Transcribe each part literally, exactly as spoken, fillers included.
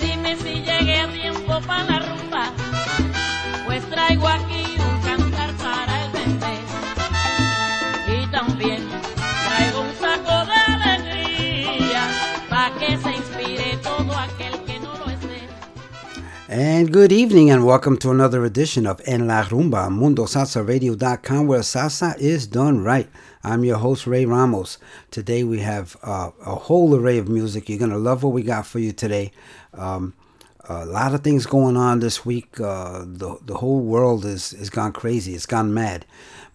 Dime si llegué a tiempo para la rumba, pues traigo aquí un cantar para el bebé. Y también traigo un saco de alegría para que se inspire todo aquel que no lo esté. And good evening and welcome to another edition of En La Rumba on mundo salsa radio dot com, where salsa is done right. I'm your host, Ray Ramos. Today we have uh, a whole array of music. You're going to love what we got for you today. Um, a lot of things going on this week. Uh, the the whole world is, is gone crazy. It's gone mad.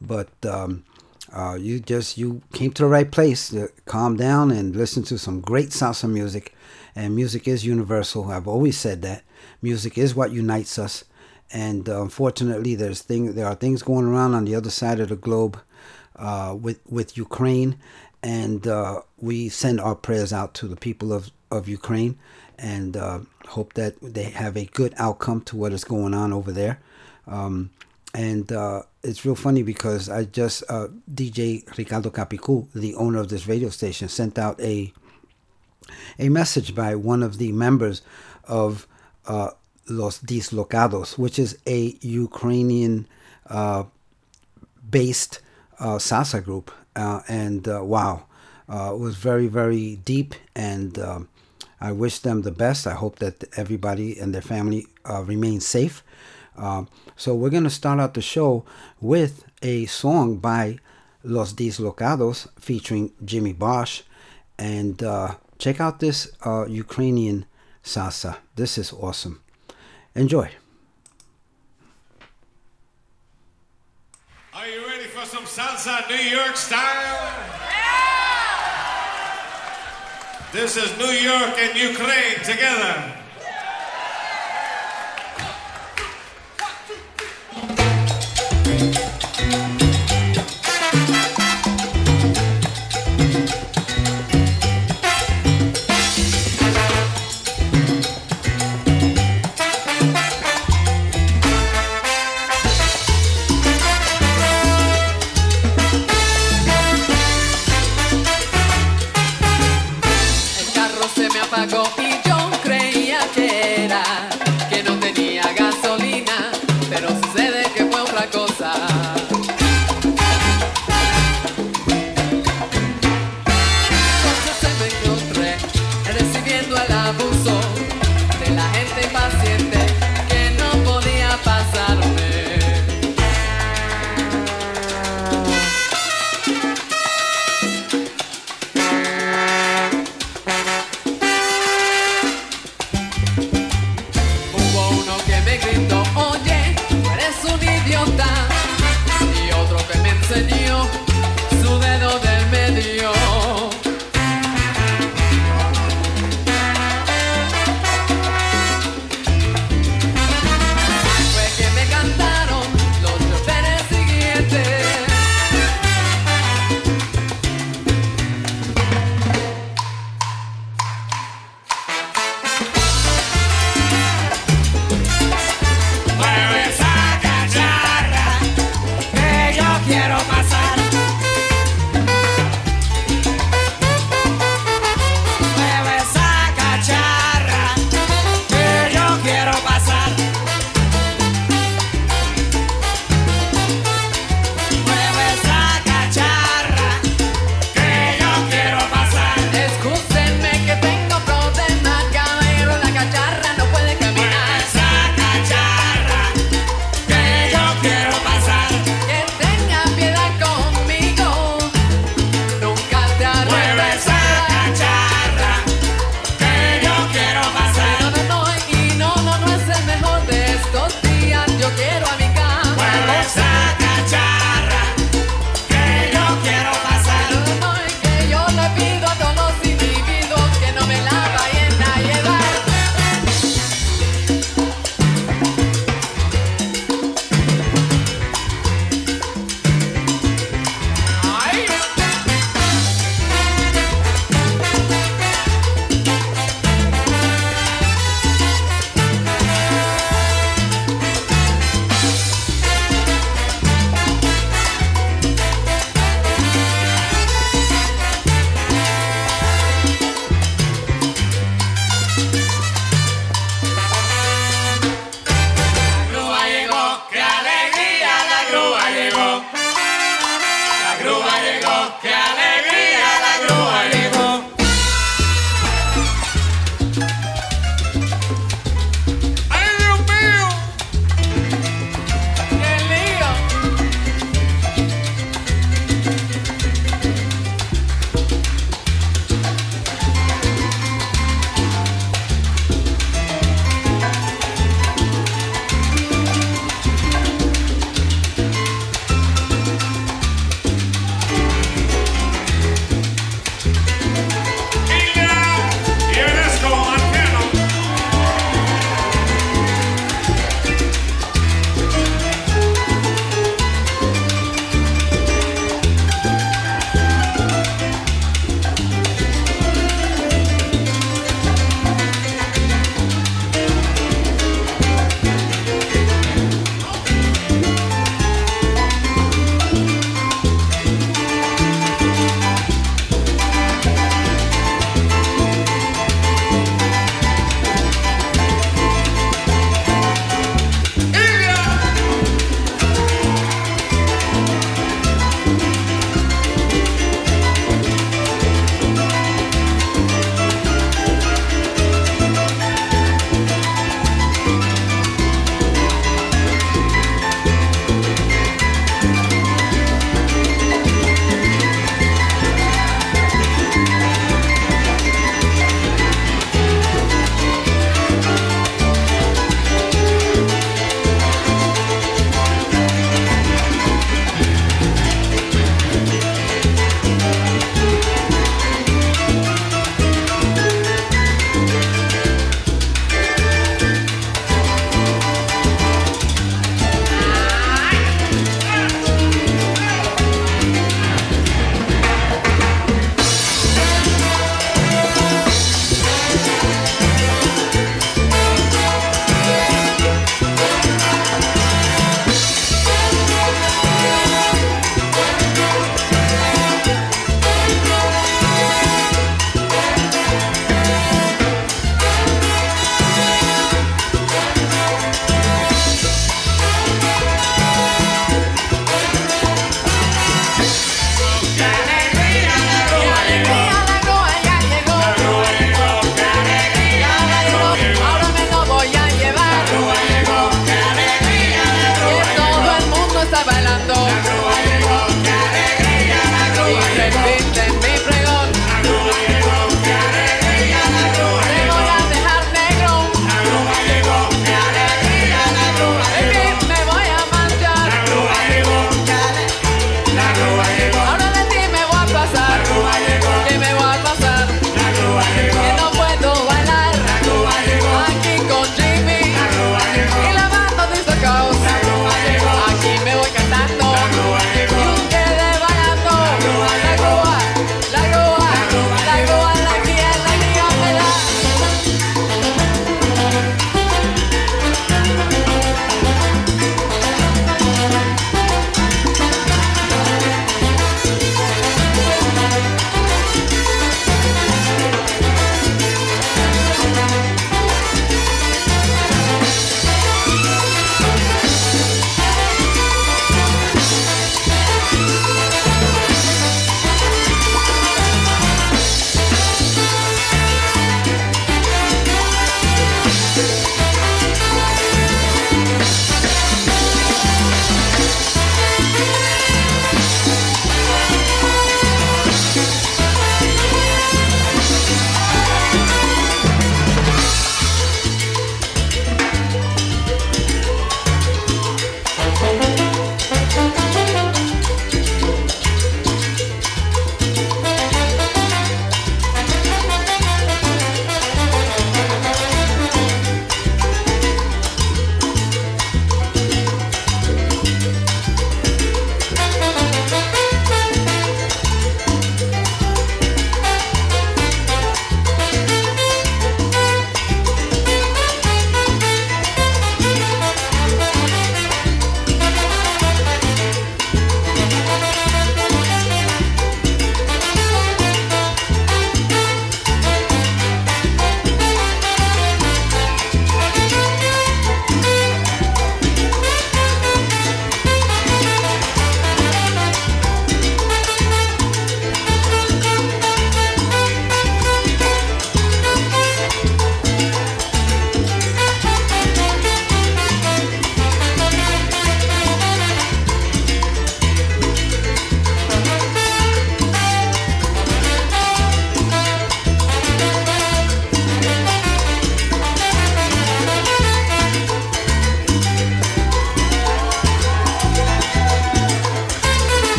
But um, uh, you just you came to the right place. To calm down and listen to some great salsa music. And music is universal. I've always said that. Music is what unites us. And uh, unfortunately, there's thing, there are things going around on the other side of the globe. Uh, with with Ukraine, and uh, we send our prayers out to the people of, of Ukraine, and uh, hope that they have a good outcome to what is going on over there. Um, and uh, it's real funny because I just uh, D J Ricardo Capicu, the owner of this radio station, sent out a a message by one of the members of uh, Los Dislocados, which is a Ukrainian uh, based Uh, salsa group, uh, and uh, wow, uh, it was very, very deep, and uh, I wish them the best. I hope that everybody and their family uh, remain safe. Uh, so we're going to start out the show with a song by Los Dislocados featuring Jimmy Bosch, and uh, check out this uh, Ukrainian salsa. This is awesome. Enjoy. Are you ready for some salsa New York style? Yeah! This is New York and Ukraine together.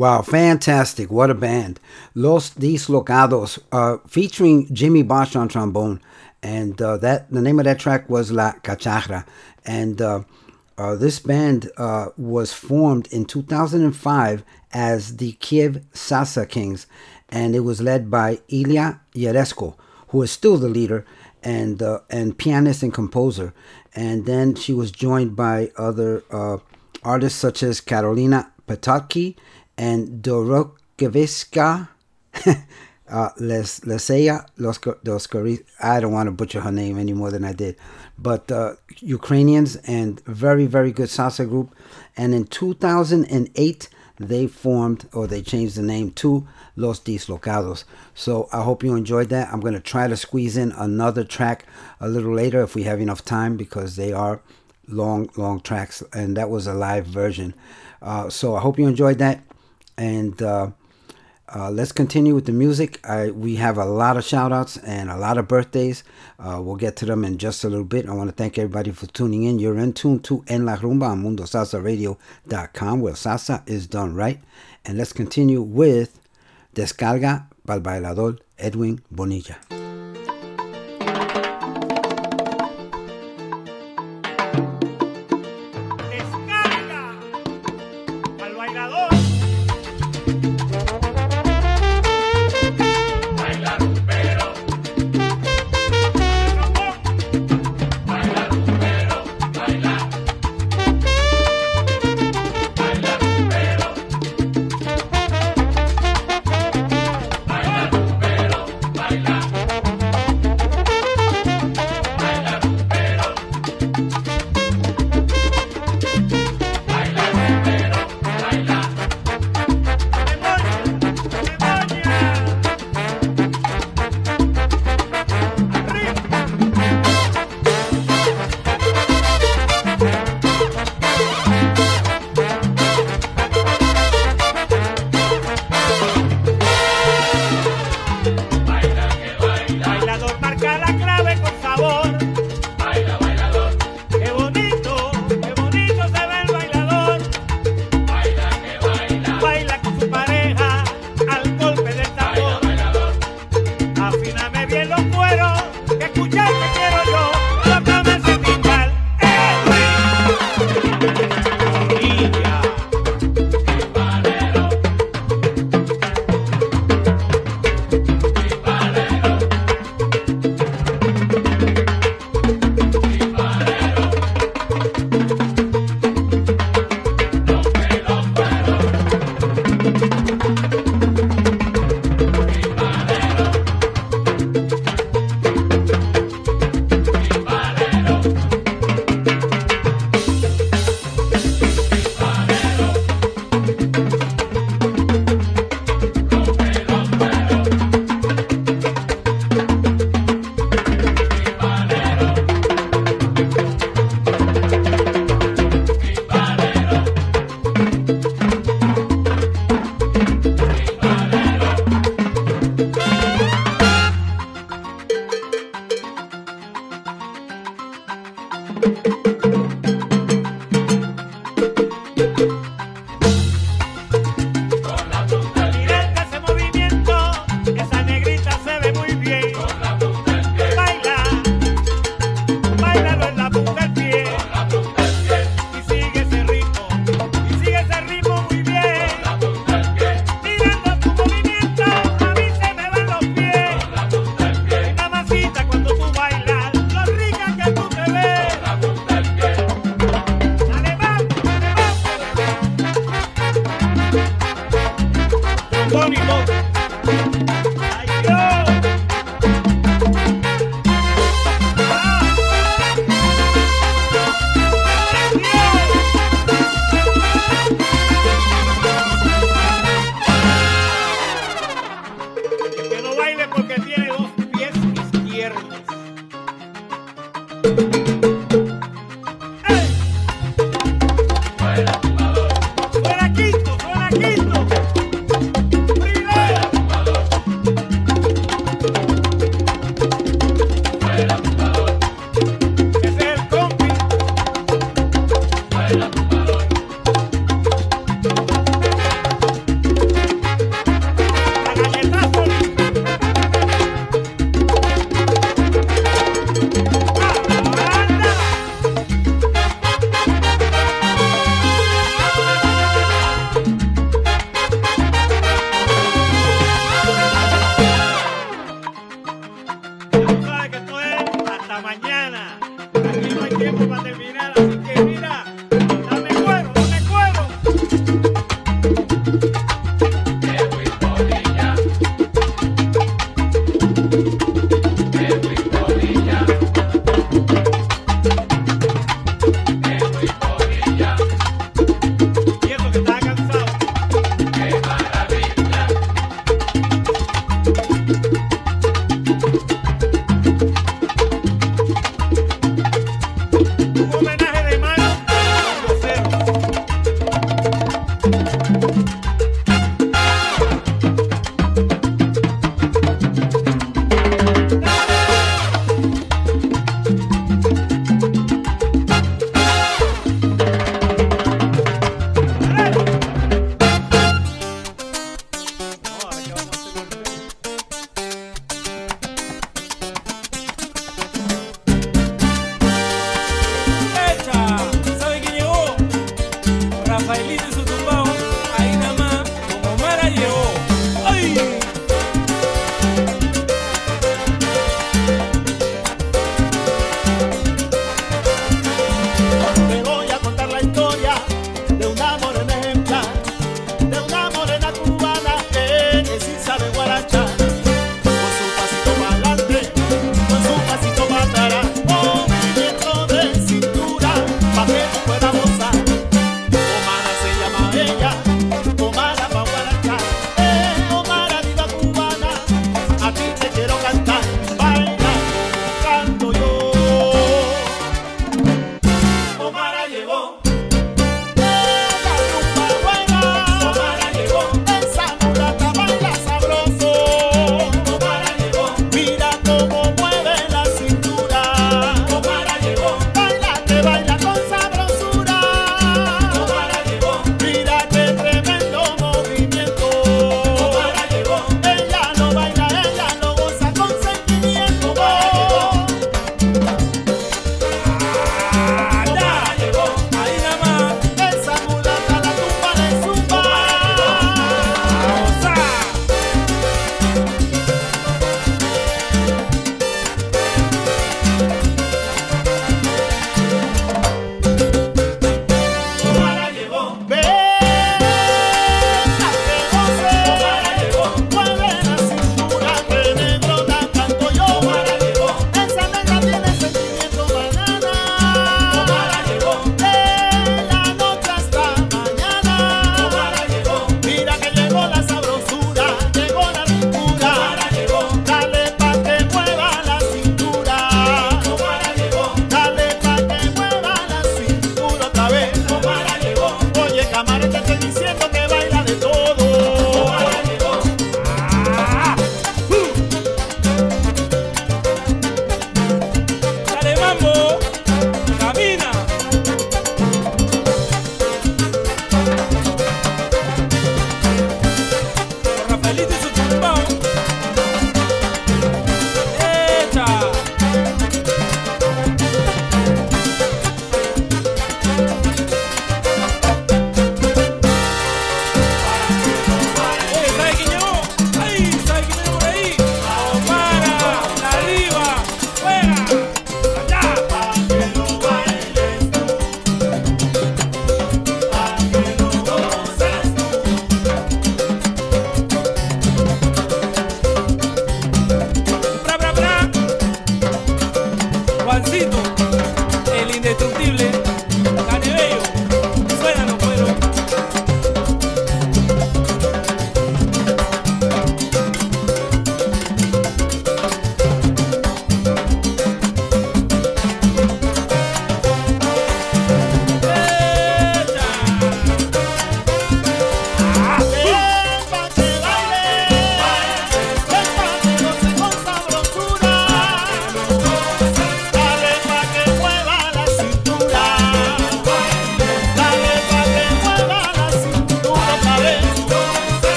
Wow, fantastic. What a band. Los Dislocados, uh, featuring Jimmy Bosch on trombone. And uh, that the name of that track was La Cachara. And uh, uh, this band uh, was formed in two thousand five as the Kiev Sasa Kings. And it was led by Ilya Yeresko, who is still the leader and uh, and pianist and composer. And then she was joined by other uh, artists such as Carolina Petaki and Dorokeviska. Uh, Les Leseya, Los, Los, I don't want to butcher her name any more than I did, but uh, Ukrainians, and very, very good salsa group. And in two thousand eight, they formed, or they changed the name to Los Dislocados. So I hope you enjoyed that. I'm going to try to squeeze in another track a little later if we have enough time, because they are long, long tracks, and that was a live version. Uh, so I hope you enjoyed that, and uh, Uh, let's continue with the music. I, we have a lot of shout-outs and a lot of birthdays. Uh, we'll get to them in just a little bit. I want to thank everybody for tuning in. You're in tune to En La Rumba on Mundo Salsa Radio dot com, where salsa is done right. And let's continue with Descarga Pal Bailador, Edwin Bonilla.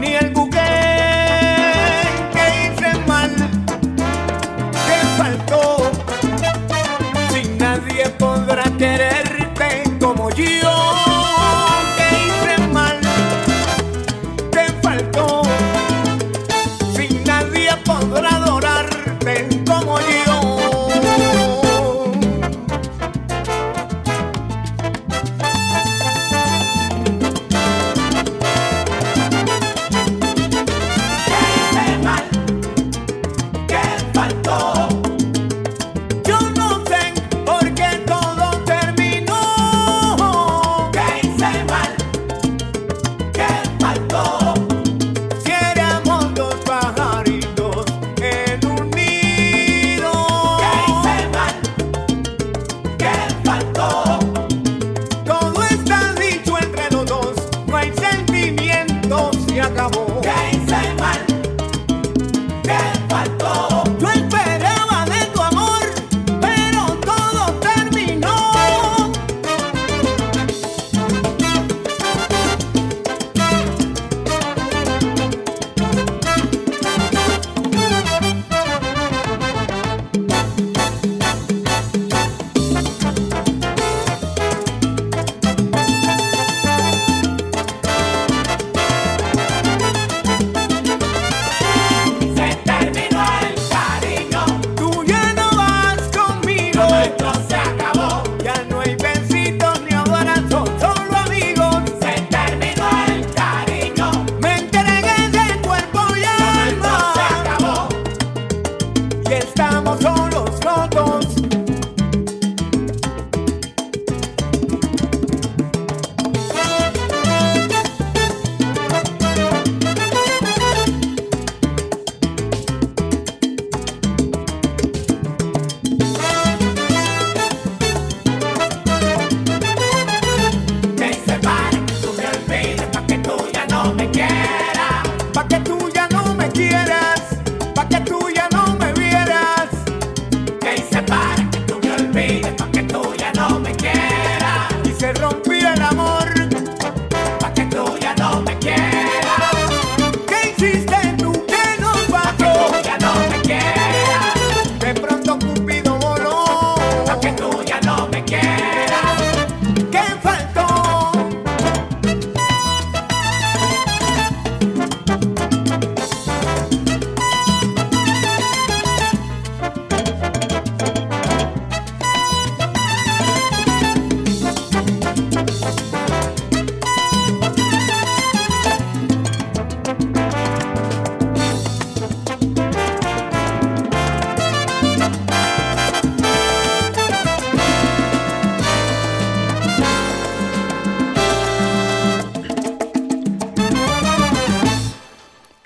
ni el buque que hice mal, que faltó. Sin nadie podrá quererte como yo.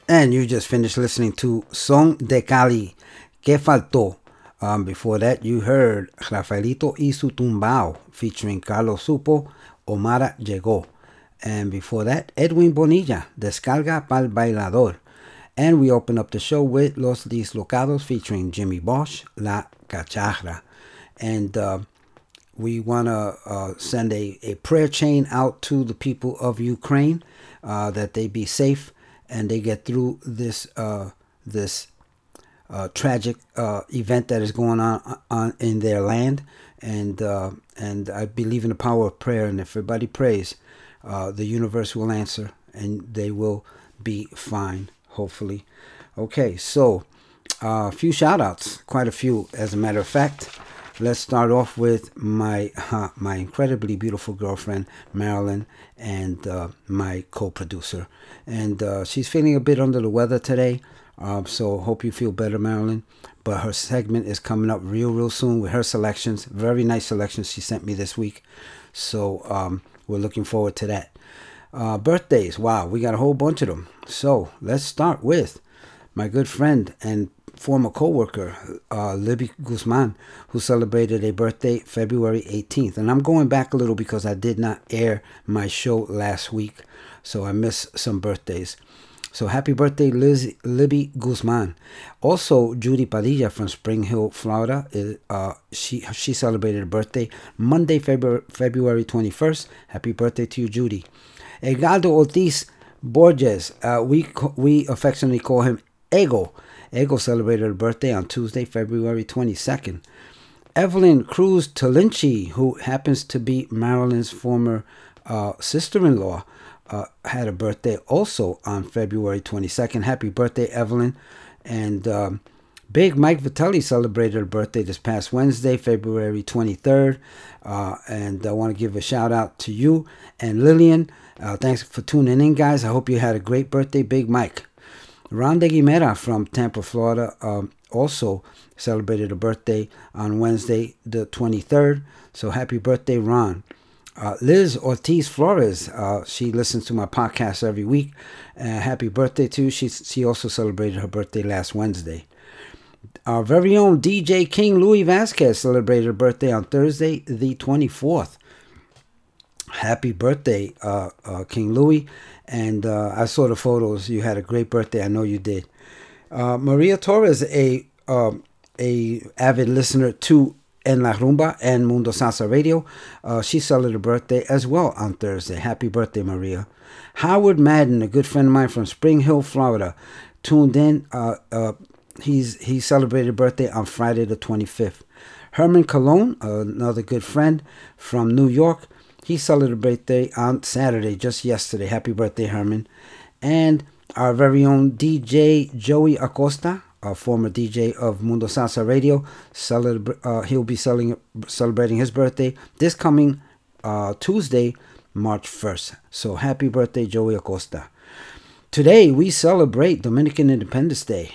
And you just finished listening to Son de Cali, Que Faltó. Um, before that, you heard Rafaelito y su tumbao featuring Carlos Supo, Omara Llegó. And before that, Edwin Bonilla, Descarga Pal Bailador. And we open up the show with Los Dislocados featuring Jimmy Bosch, La Cacharra. And uh, we want to uh, send a, a prayer chain out to the people of Ukraine, uh, that they be safe and they get through this uh, this uh, tragic uh, event that is going on, on in their land. And uh, and I believe in the power of prayer. And if everybody prays, uh, the universe will answer, and they will be fine, hopefully. Okay, so uh, a few shout-outs, quite a few, as a matter of fact. Let's start off with my uh, my incredibly beautiful girlfriend, Marilyn, and uh, my co-producer. And uh, she's feeling a bit under the weather today, um, so hope you feel better, Marilyn. But her segment is coming up real, real soon with her selections. Very nice selections she sent me this week. So um, we're looking forward to that. Uh, birthdays. Wow, we got a whole bunch of them. So let's start with my good friend and former co-worker, uh, Libby Guzman, who celebrated a birthday February eighteenth. And I'm going back a little because I did not air my show last week, so I missed some birthdays. So happy birthday, Liz, Libby Guzman. Also, Judy Padilla from Spring Hill, Florida. Uh, she she celebrated a birthday Monday, February, February twenty-first. Happy birthday to you, Judy. Egaldo Ortiz Borges. Uh, we we affectionately call him Ego. Ego celebrated her birthday on Tuesday, February twenty-second. Evelyn Cruz Talinchi, who happens to be Marilyn's former uh, sister-in-law, uh, had a birthday also on February twenty-second. Happy birthday, Evelyn. And um, Big Mike Vitelli celebrated her birthday this past Wednesday, February twenty-third. Uh, and I want to give a shout out to you and Lillian. Uh, thanks for tuning in, guys. I hope you had a great birthday, Big Mike. Ron DeGuimera from Tampa, Florida, um, also celebrated a birthday on Wednesday, the twenty-third. So happy birthday, Ron. Uh, Liz Ortiz Flores, uh, she listens to my podcast every week. Uh, happy birthday to you. She, she also celebrated her birthday last Wednesday. Our very own D J King Louis Vasquez celebrated her birthday on Thursday, the twenty-fourth. Happy birthday, uh, uh, King Louis. And uh, I saw the photos. You had a great birthday. I know you did. Uh, Maria Torres, a um, a avid listener to En La Rumba and Mundo Salsa Radio. Uh, she celebrated her birthday as well on Thursday. Happy birthday, Maria. Howard Madden, a good friend of mine from Spring Hill, Florida, tuned in. Uh, uh, he's he celebrated birthday on Friday the twenty-fifth. Herman Colon, another good friend from New York. He celebrated birthday on Saturday, just yesterday. Happy birthday, Herman. And our very own D J Joey Acosta, a former D J of Mundo Salsa Radio, celebra- uh, he'll be selling, celebrating his birthday this coming uh, Tuesday, March first. So happy birthday, Joey Acosta. Today, we celebrate Dominican Independence Day.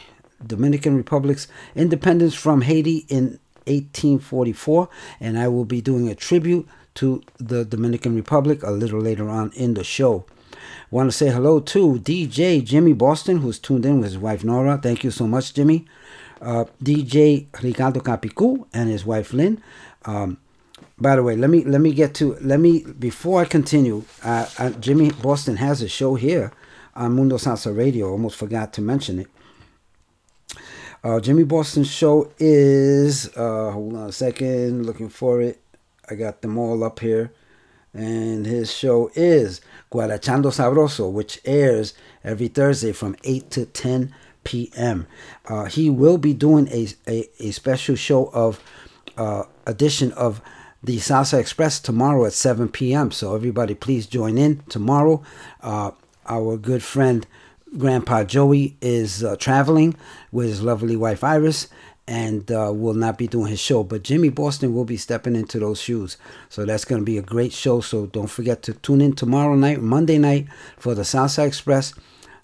Dominican Republic's independence from Haiti in eighteen forty-four. And I will be doing a tribute to the Dominican Republic a little later on in the show. Want to say hello to D J Jimmy Boston, who's tuned in with his wife Nora. Thank you so much, Jimmy. Uh, D J Ricardo Capicu and his wife Lynn. Um, by the way, let me let me get to let me before I continue. Uh, uh, Jimmy Boston has a show here on Mundo Salsa Radio. Almost forgot to mention it. Uh, Jimmy Boston's show is uh, hold on a second, looking for it. I got them all up here. And his show is Guarachando Sabroso, which airs every Thursday from eight to ten p.m. Uh, he will be doing a, a, a special show of uh, edition of the Salsa Express tomorrow at seven p.m. So everybody, please join in tomorrow. Uh, our good friend Grandpa Joey is uh, traveling with his lovely wife Iris, and uh, will not be doing his show. But Jimmy Boston will be stepping into those shoes. So that's going to be a great show. So don't forget to tune in tomorrow night, Monday night, for the Salsa Express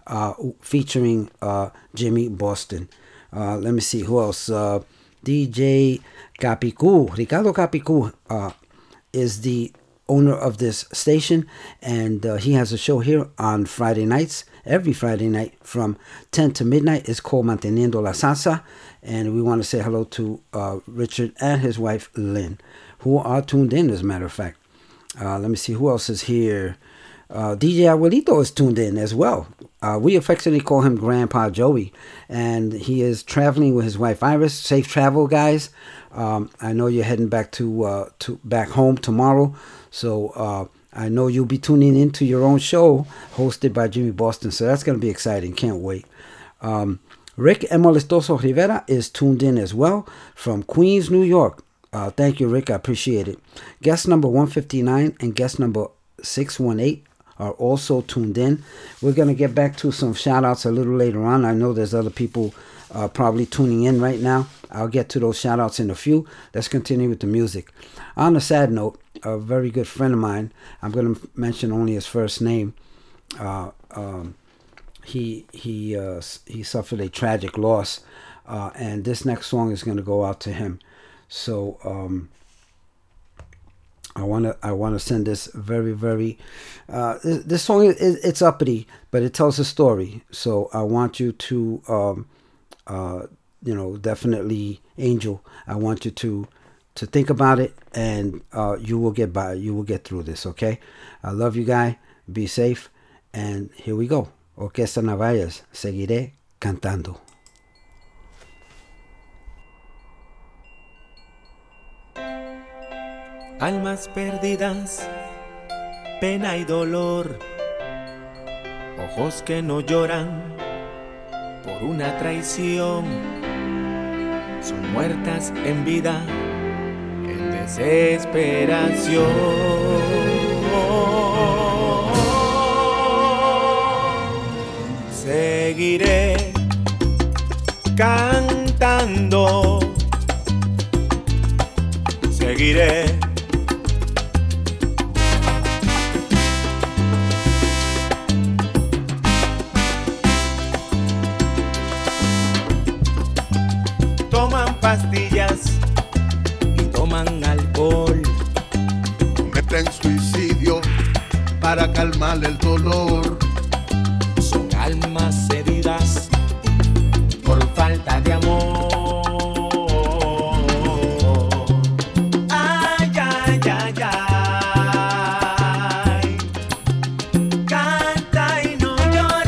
uh, featuring uh, Jimmy Boston. Uh, let me see, who else? Uh, D J Capicu, Ricardo Capicu uh, is the owner of this station. And uh, he has a show here on Friday nights. Every Friday night from ten to midnight. It's called Manteniendo la Salsa. And we want to say hello to uh, Richard and his wife, Lynn, who are tuned in, as a matter of fact. Uh, let me see who else is here. Uh, D J Abuelito is tuned in as well. Uh, we affectionately call him Grandpa Joey. And he is traveling with his wife, Iris. Safe travel, guys. Um, I know you're heading back to, uh, to back home tomorrow. So uh, I know you'll be tuning into your own show hosted by Jimmy Boston. So that's going to be exciting. Can't wait. Um Rick Molestoso Rivera is tuned in as well from Queens, New York. Uh, thank you, Rick. I appreciate it. Guest number one fifty-nine and guest number six one eight are also tuned in. We're going to get back to some shout-outs a little later on. I know there's other people uh, probably tuning in right now. I'll get to those shout-outs in a few. Let's continue with the music. On a sad note, a very good friend of mine, I'm going to mention only his first name, uh, um, He he uh, he suffered a tragic loss, uh, and this next song is going to go out to him. So um, I wanna I wanna send this very very. Uh, this, this song is it's uppity, but it tells a story. So I want you to um, uh, you know definitely, Angel. I want you to to think about it, and uh, you will get by. You will get through this. Okay, I love you, guy. Be safe, and here we go. Orquesta Navalles, seguiré cantando. Almas perdidas, pena y dolor, ojos que no lloran por una traición, son muertas en vida, en desesperación. Seguiré cantando, seguiré. Toman pastillas y toman alcohol, cometen suicidio para calmar el dolor. Son almas heridas por falta de amor. Ay, ay, ay, ay. Canta y no llores.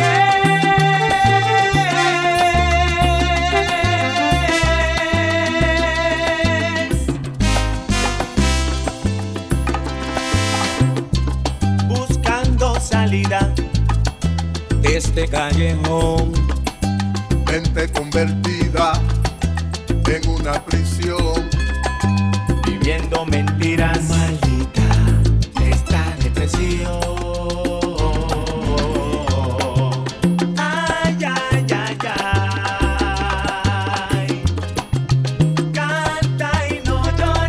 Buscando salida de este callejón, mente convertida en una prisión, viviendo mentiras, maldita esta depresión. Ay, ay, ay, ay, canta y no llores.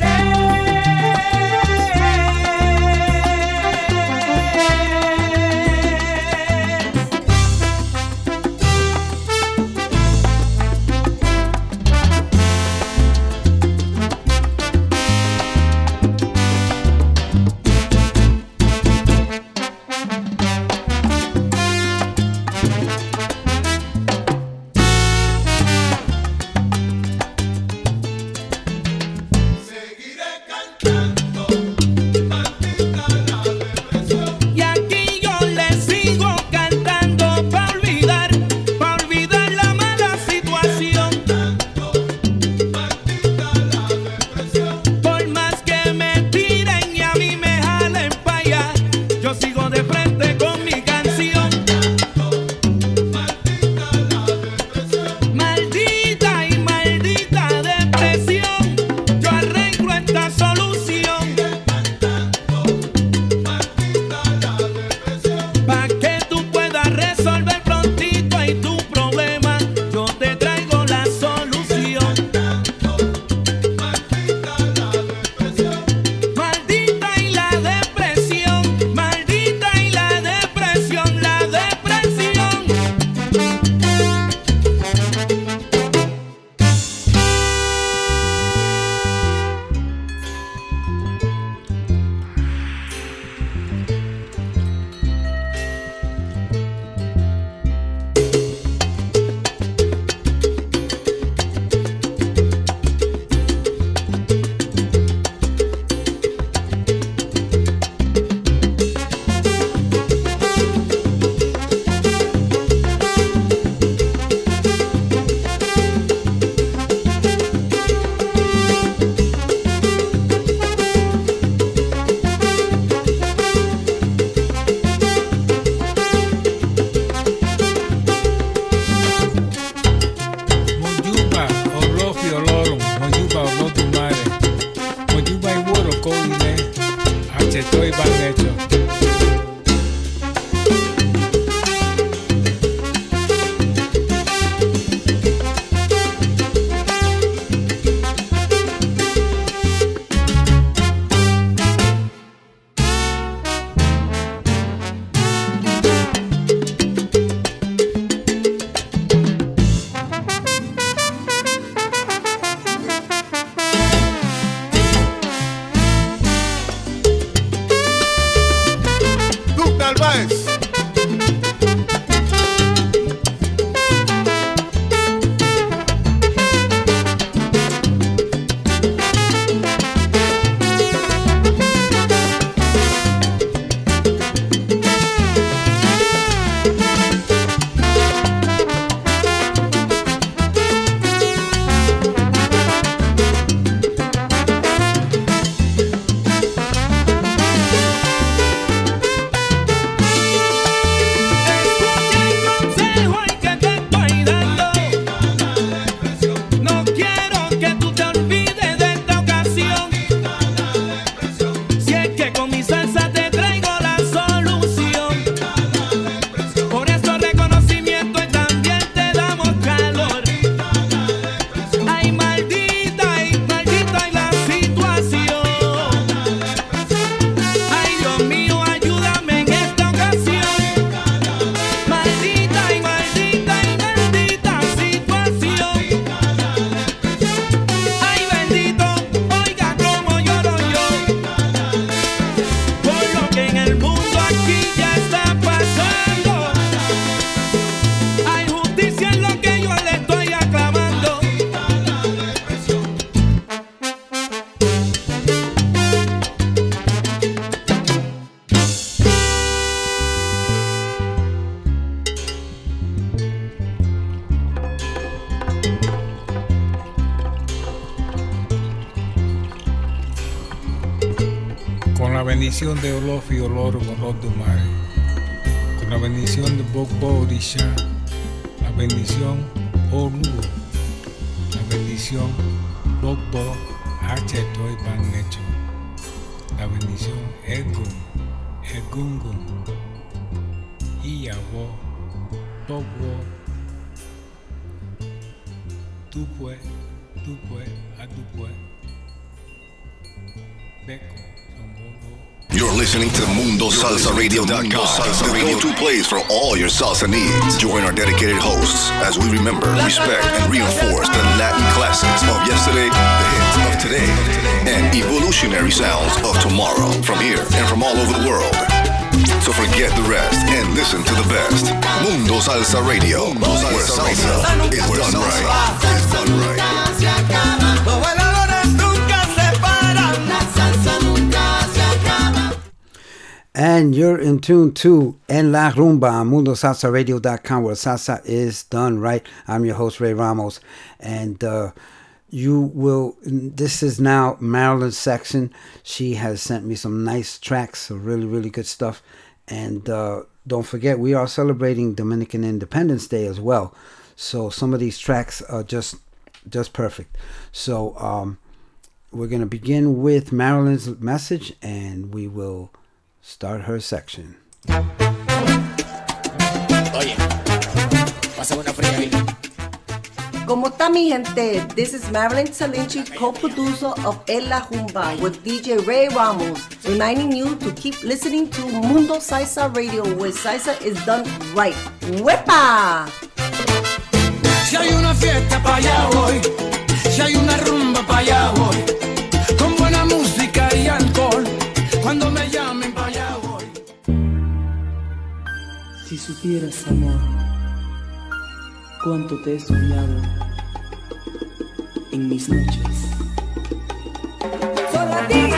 bendición de Olof y Oloro, Olor de Mar, con la bendición de Bokbo Orisha, la bendición Olu, la bendición Bokbo Hachetoy Bangecho, la bendición Egun, Egungun, Iyabo, Bokbo, Tupue, Tupue, Adupue, Beko. You're listening to Mundo Salsa Radio. Mundo Salsa Radio, the go-to place for all your salsa needs. Join our dedicated hosts as we remember, respect, and reinforce the Latin classics of yesterday, the hits of today, and evolutionary sounds of tomorrow from here and from all over the world. So forget the rest and listen to the best. Mundo Salsa Radio, where salsa is done right. Is done right. And you're in tune to En La Rumba on Mundo Salsa Radio dot com, where salsa is done right. I'm your host, Ray Ramos. And uh, you will, this is now Marilyn's section. She has sent me some nice tracks, some really, really good stuff. And uh, don't forget, we are celebrating Dominican Independence Day as well. So some of these tracks are just, just perfect. So um, we're going to begin with Marilyn's message, and we will start her section. Oye, pasa una fría. Como está mi gente? This is Marilyn Talinchi, co-producer of En La Rumba with D J Ray Ramos, reminding you to keep listening to Mundo Salsa Radio, where salsa is done right. ¡Huepa! Si hay una fiesta pa' allá voy, si hay una rumba pa' allá voy, con buena música y alcohol, cuando me llamen. Si supieras, amor, cuánto te he soñado en mis noches. ¡Sola a ti!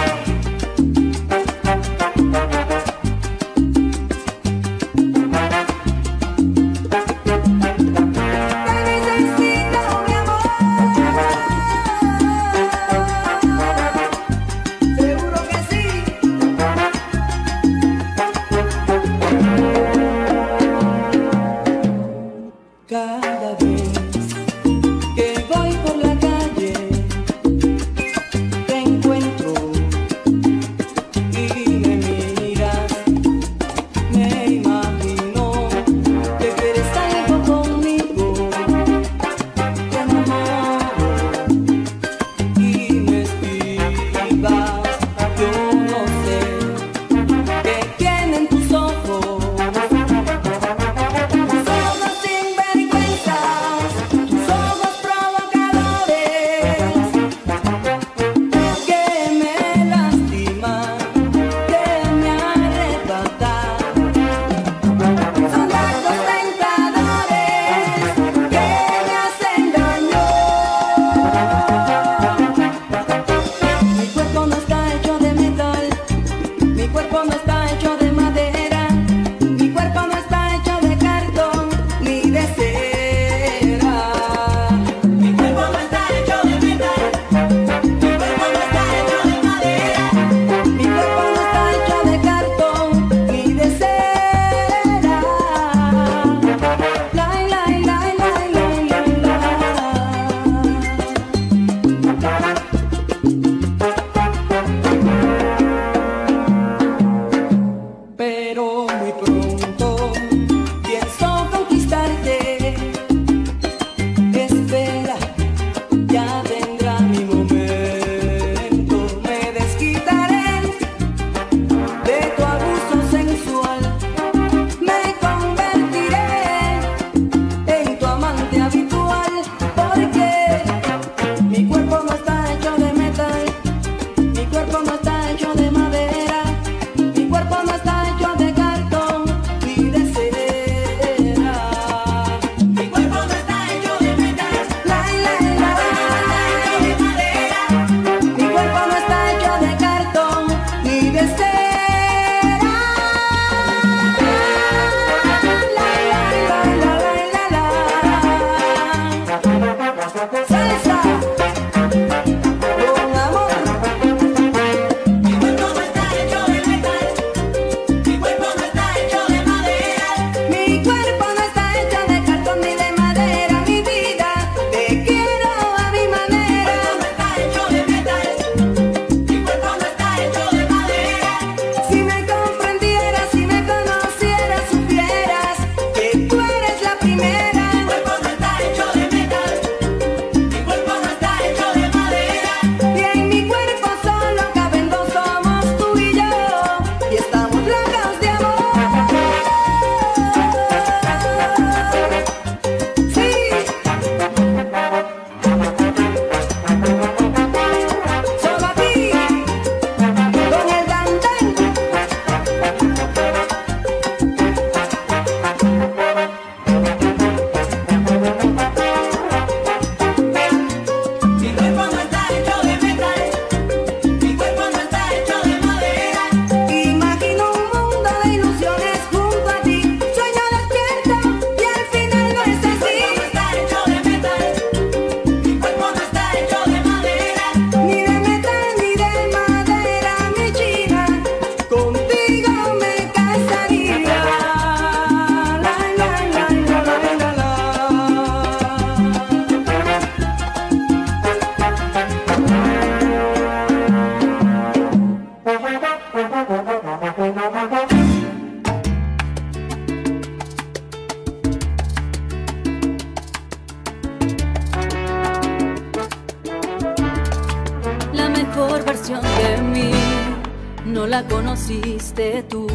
no la conociste tú,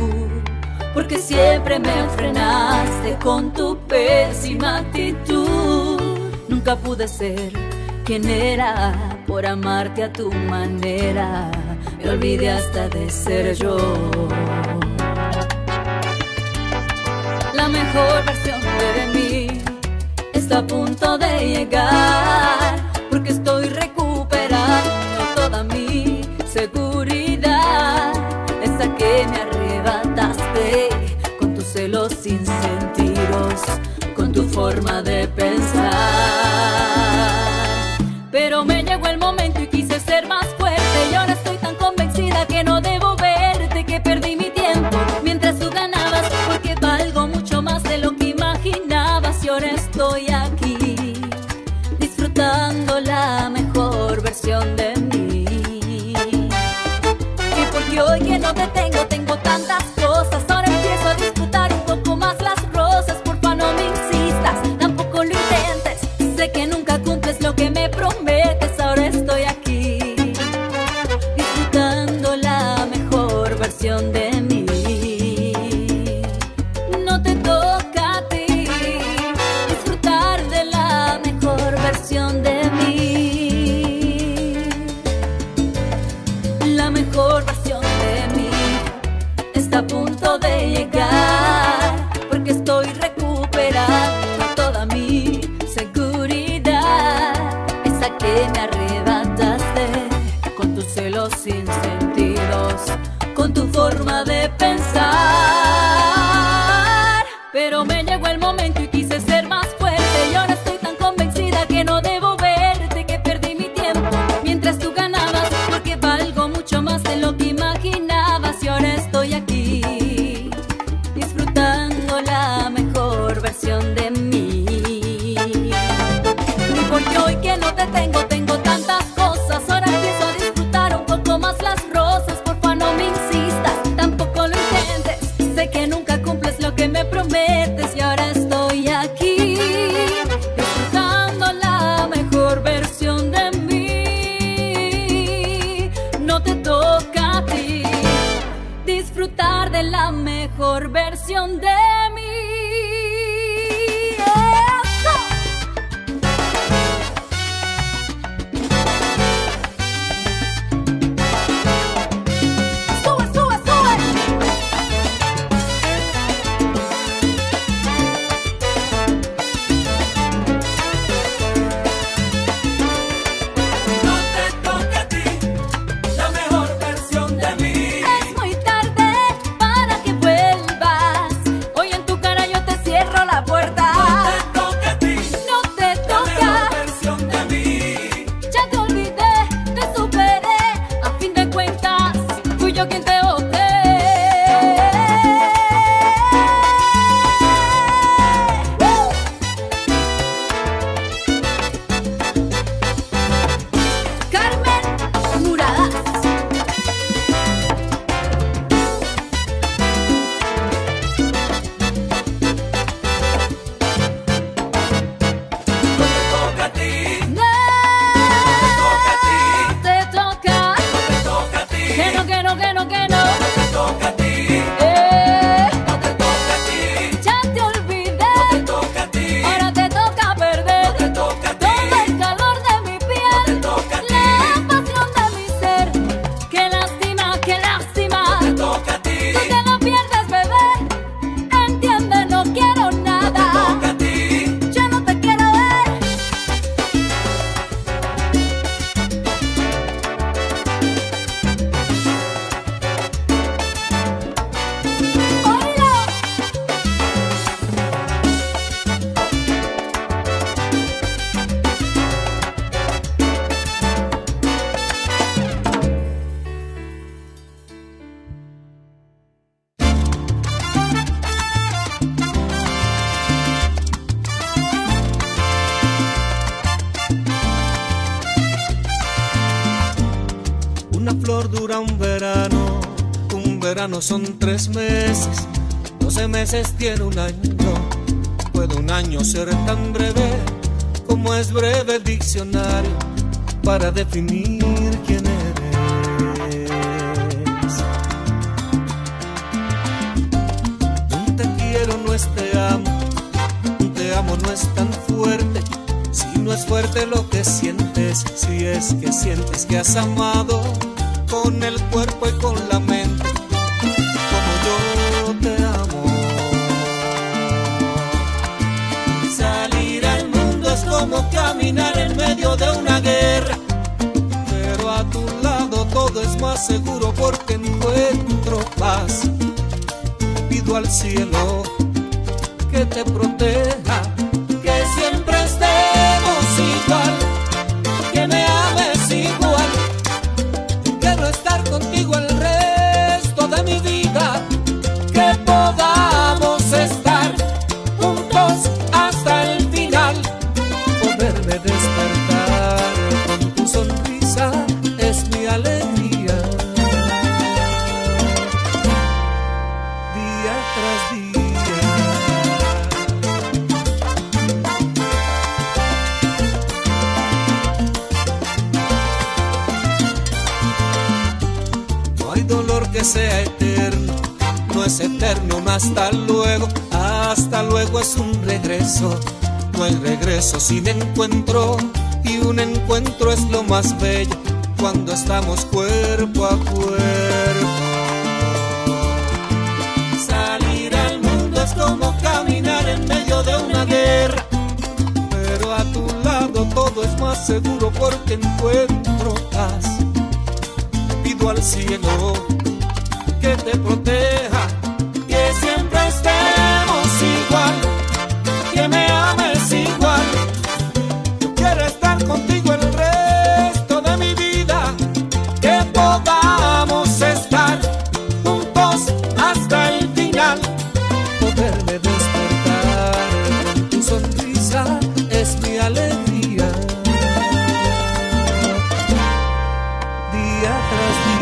porque siempre me frenaste con tu pésima actitud. Nunca pude ser quien era por amarte a tu manera, me olvidé hasta de ser yo. La mejor versión de mí está a punto de llegar, porque estoy recuperando toda mi seguridad, esa que me arrebataste con tus celos sin sentidos, con tu forma de pensar. Pero me llegó el momento y quise ser más fuerte, y ahora estoy tan convencida que no debo verte, que perdí mi tiempo mientras tú ganabas, porque valgo mucho más de lo que imaginabas. Y ahora estoy aquí disfrutando la mejor versión de mí, y porque hoy que no te tengo, tengo tantas cosas. Ahora empiezo a disfrutar un poco más las rosas. Porfa, no me insistas, tampoco lo intentes, sé que nunca cumples lo que me prometes. Ahora estoy aquí disfrutando la mejor versión de mí. No te toca a ti disfrutar de la mejor versión de mí. La mejor versión de mí está a punto de llegar, porque estoy recuperando toda mi seguridad, esa que me arrebataste con tus celos sin sentidos, con tu forma de pensar. Pero me llegó el momento y quise ser más fuerte, y ahora estoy tan convencida que no debo verte, que perdí mi tiempo mientras tú ganabas, porque valgo mucho más de lo que imaginabas. Y ahora estoy aquí disfrutando la mejor versión de mí, y porque hoy que no te tengo, tengo tantas cosas. Ahora empiezo a disfrutar un poco más las rosas. Porfa, no me insistas, tampoco lo intentes, sé que nunca cumples lo que me prometes. Y ahora estoy aquí disfrutando la mejor versión de mí. No te toca a ti disfrutar de la mejor versión de mí. ¡Eso! ¡Sube, sube, sube! No te toca a ti la mejor versión de mí. Es muy tarde para que vuelvas, hoy en tu cara yo te cierro la puerta. Te toca a ti No te la mejor toca, versión de mí. ya te olvidé, te superé, a fin de cuentas fui yo quien te boté. ¡Uh! Carmen Muradas. No te toca a ti, No te toca a ti, te toca, no te toca a ti, que no, que no, que no, que no, no te toca a ti, eh, no te toca a ti, ya te olvidé, no te toca a ti, ahora te toca perder, no te toca a ti, todo el calor de mi piel, no te toca a ti, la pasión de mi ser, qué lástima, qué lástima, no te toca a ti, tú te lo pierdes, bebé, entiende, no quiero nada, no te toca a ti, yo no te quiero ver. ¡Oílo! Una flor dura un verano, un verano son tres meses, doce meses tiene un año, puede un año ser tan breve como es breve el diccionario para definir quién eres. es te amo. Un te amo no es tan fuerte, si no es fuerte lo que sientes, si es que sientes que has amado con el cuerpo y con la mente. Como yo te amo. Salir al mundo es como caminar en medio de una guerra, pero a tu lado todo es más seguro porque encuentro paz. Pido al cielo que te proteja, que siempre estemos igual, que me ames igual. Quiero estar contigo el resto de mi vida, que podamos estar juntos hasta el final. Poderme despertar con tu sonrisa es mi alegría. Día tras día. Que sea eterno, no es eterno un hasta luego, hasta luego es un regreso, no hay regreso sin encuentro, y un encuentro es lo más bello, cuando estamos cuerpo a cuerpo. Salir al mundo es como caminar en medio de una guerra, pero a tu lado todo es más seguro porque encuentro paz. Pido al cielo que te proteja, que siempre estemos igual, que me ames igual. Yo quiero estar contigo el resto de mi vida, que podamos estar juntos hasta el final. Poderme despertar con tu sonrisa es mi alegría. Día tras día.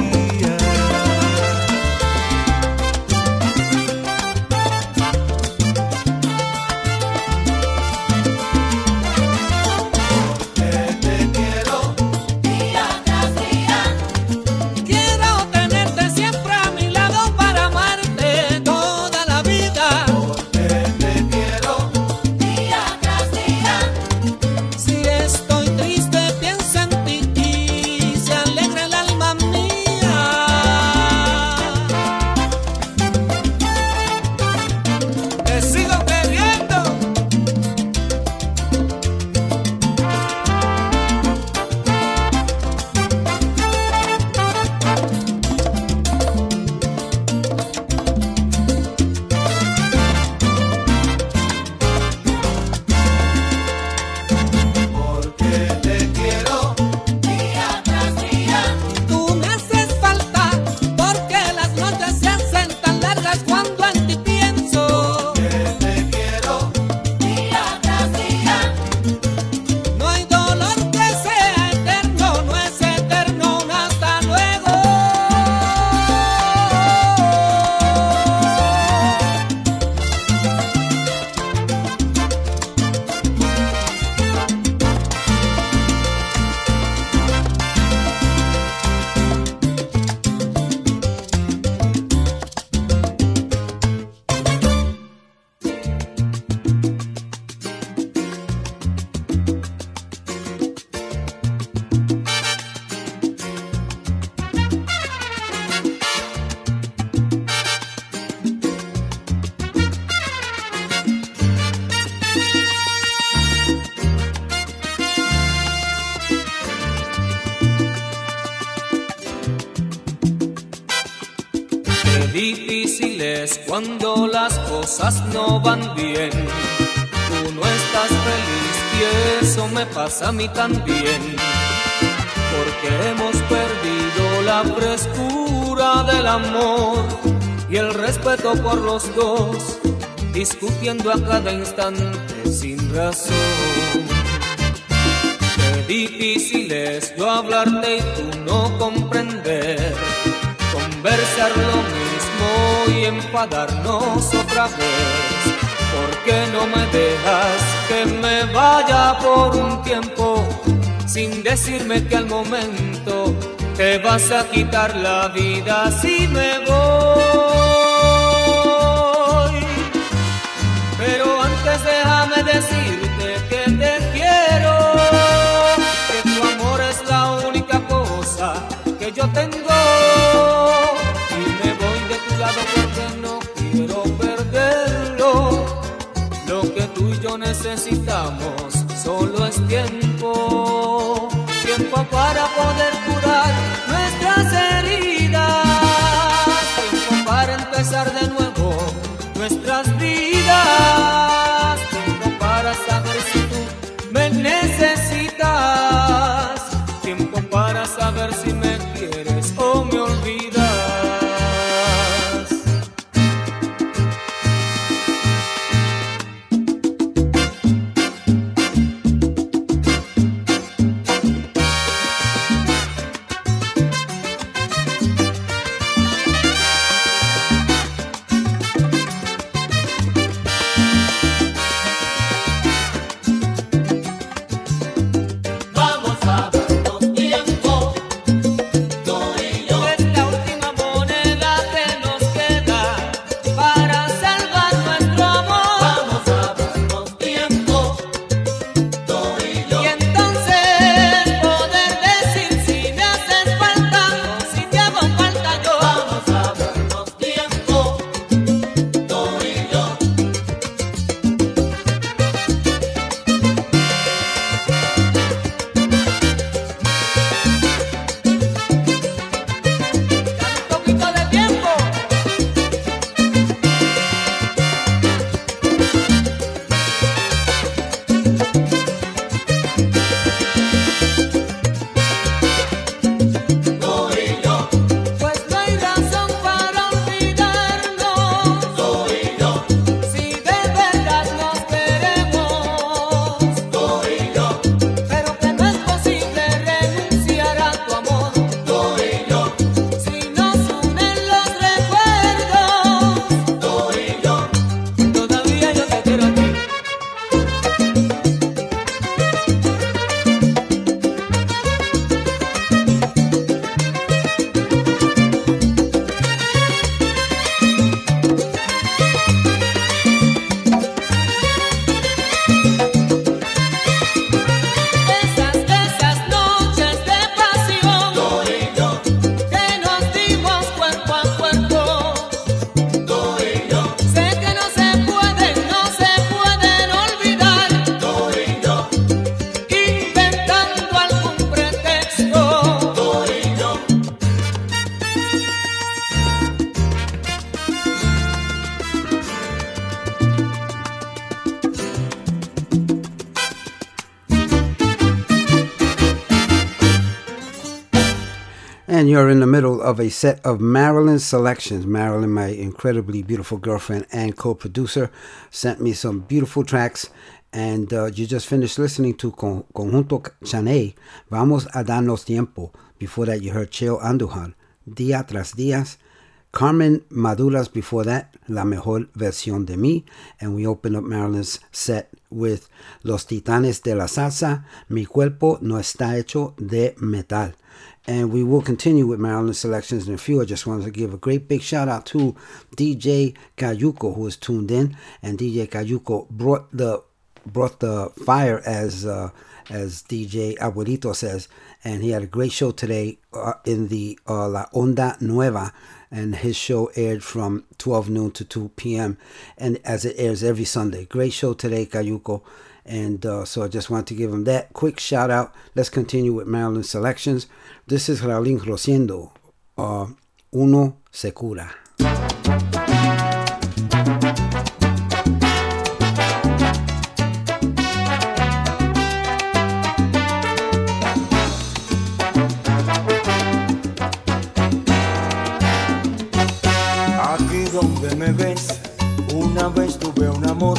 Cuando las cosas no van bien, tú no estás feliz y eso me pasa a mí también, porque hemos perdido la frescura del amor y el respeto por los dos, discutiendo a cada instante sin razón. Qué difícil es yo hablarte y tú no comprender, conversar lo mismo y enfadarnos otra vez. ¿Por qué no me dejas que me vaya por un tiempo sin decirme que al momento te vas a quitar la vida si me voy? necesitamos, solo es tiempo, tiempo para poder curar nuestras heridas, tiempo para empezar de nuevo nuestras vidas, tiempo para saber si tú me necesitas, tiempo para saber si me quieres o me olvidas. And you're in the middle of a set of Marilyn selections. Marilyn, my incredibly beautiful girlfriend and co-producer, sent me some beautiful tracks. And uh, you just finished listening to Con- Conjunto Chaney, Vamos a Darnos Tiempo. Before that, you heard Cheo Andujar, Día Tras Días. Carmen Maduras before that, La Mejor Versión de Mí. And we opened up Marilyn's set with Los Titanes de la Salsa, Mi Cuerpo No Está Hecho de Metal. And we will continue with Marilyn selections in a few. I just wanted to give a great big shout out to D J Cayuco, who is tuned in. And D J Cayuco brought the brought the fire, as uh, as D J Abuelito says. And he had a great show today uh, in the uh, La Onda Nueva. And his show aired from twelve noon to two p.m. And as it airs every Sunday. Great show today, Cayuco. And uh, so I just want to give him that quick shout out. Let's continue with Marilyn selections. This is Raulín Rosiendo, uh, Uno Se Cura. Aquí donde me ves, una vez tuve un amor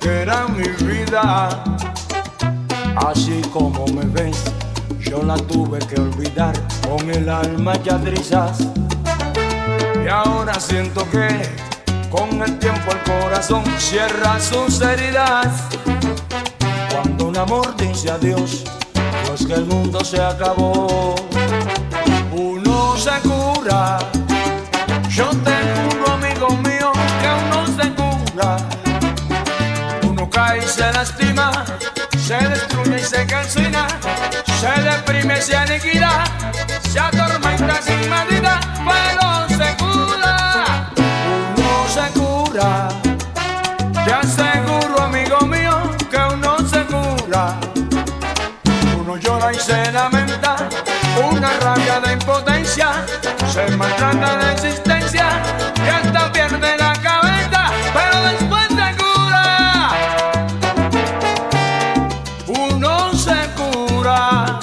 que era mi vida, así como me ves, yo la tuve que olvidar con el alma ya trizas. Y ahora siento que con el tiempo el corazón cierra sus heridas. Cuando un amor dice adiós, pues que el mundo se acabó. Uno se cura, yo te juro amigo mío que uno se cura. Cae y se lastima, se destruye y se calcina, se deprime, se aniquila, se atormenta sin medida, pero se cura. Uno se cura, te aseguro amigo mío que uno se lamenta, una rabia de impotencia, se maltrata de existencia y hasta pierde la cabeza, pero después se cura, uno se cura.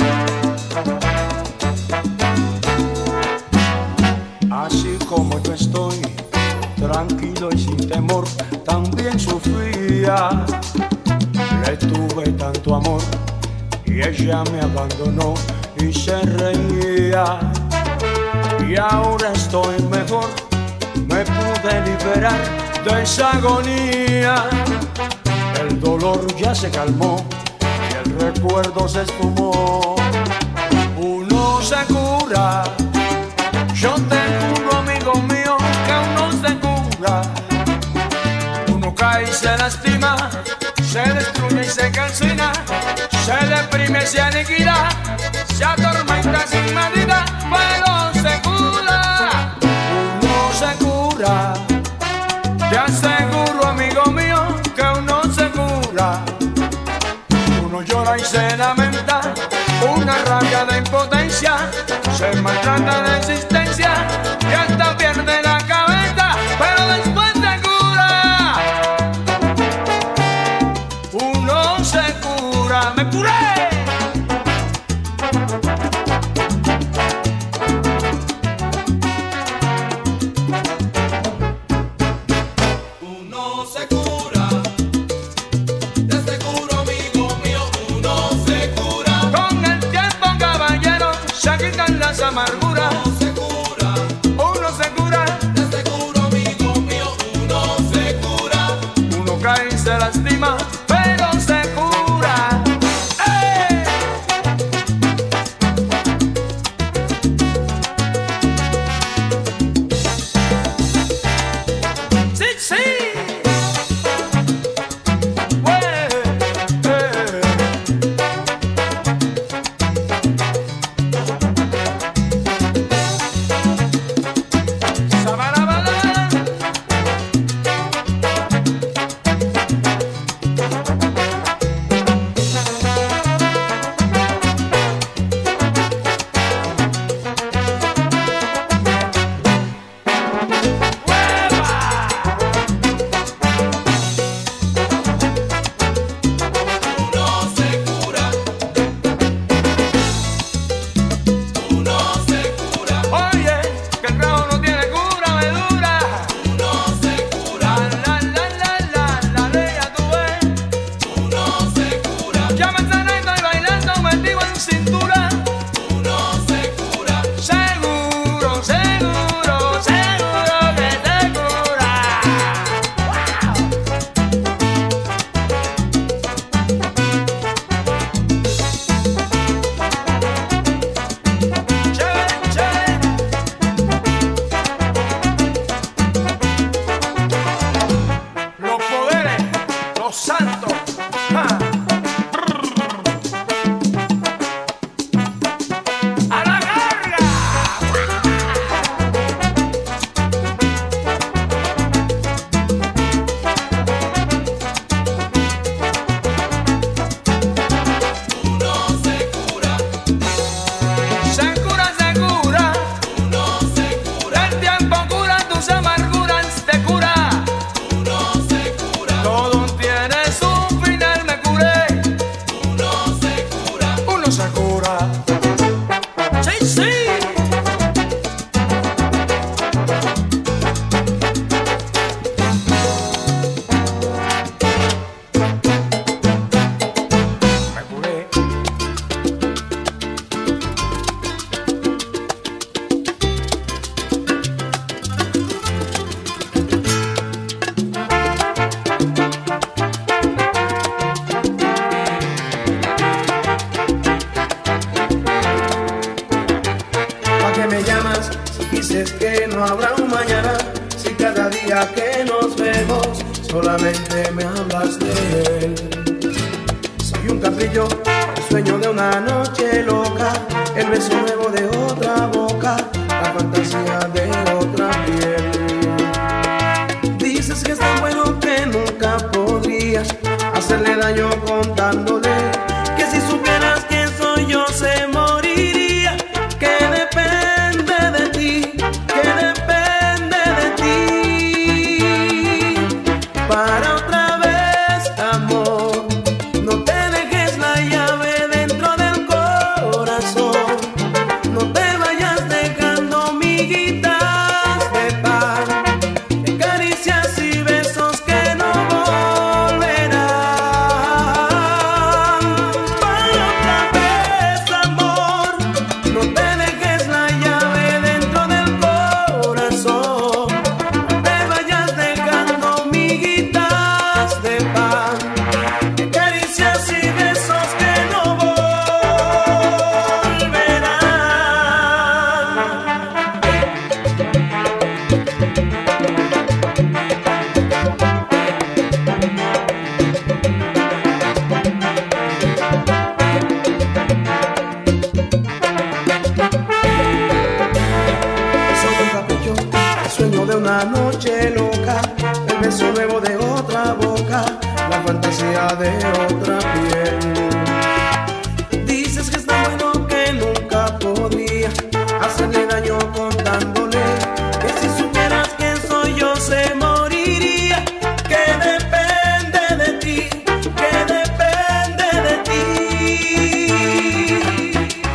Así como yo estoy, tranquilo y sin temor, también sufría, le tuve tanto amor. Y ella me abandonó y se reía. Y ahora estoy mejor, me pude liberar de esa agonía. El dolor ya se calmó y el recuerdo se esfumó. Uno se cura, yo te juro, amigo mío, que uno se cura. Uno cae y se lastima, se destruye y se calcina, se deprime, se aniquila, se atormenta sin medida, pero se cura, uno se cura. Te aseguro, amigo mío, que uno se cura. Uno llora y se lamenta, una rabia de impotencia, se maltrata de existencia y hasta pierde la cabeza, pero después se cura, uno se cura. ¡Me curé! Hacerle daño contándole que si supieras que soy yo sé noche loca, el beso bebo de otra boca, la fantasía de otra piel. Dices que es tan bueno que nunca podría hacerle daño contándole, que si supieras quién soy yo se moriría, que depende de ti, que depende de ti.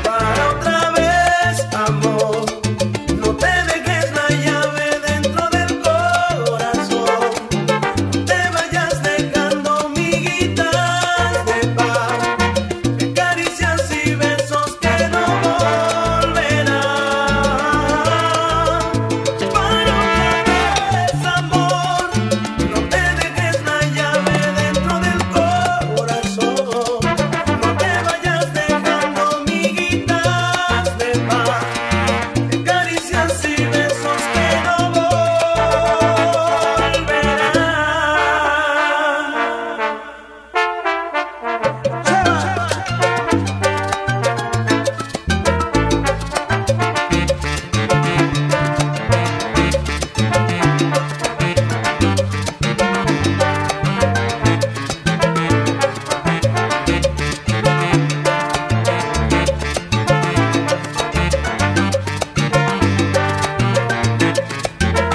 Para otra vez, amor, no te dejes la llave dentro del corazón, no te vayas dejando mi guitarra de paz, de caricias y besos que no volverán. Para otra vez, amor, no te dejes la llave dentro del corazón, no te vayas dejando mi guitarra de paz, de caricias y besos que no volverán. Para otra vez, amor, no te dejes la llave dentro del corazón, no te vayas dejando mi guitarra de paz, de caricias y besos que no volverán. Para otra vez, amor, no te dejes la llave dentro del corazón, no te vayas dejando mi guitarra de paz, de caricias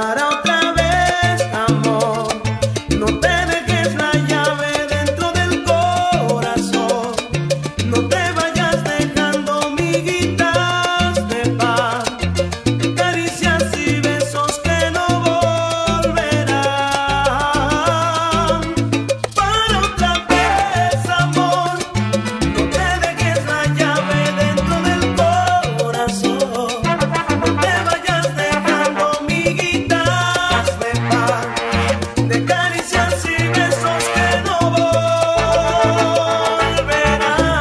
y besos que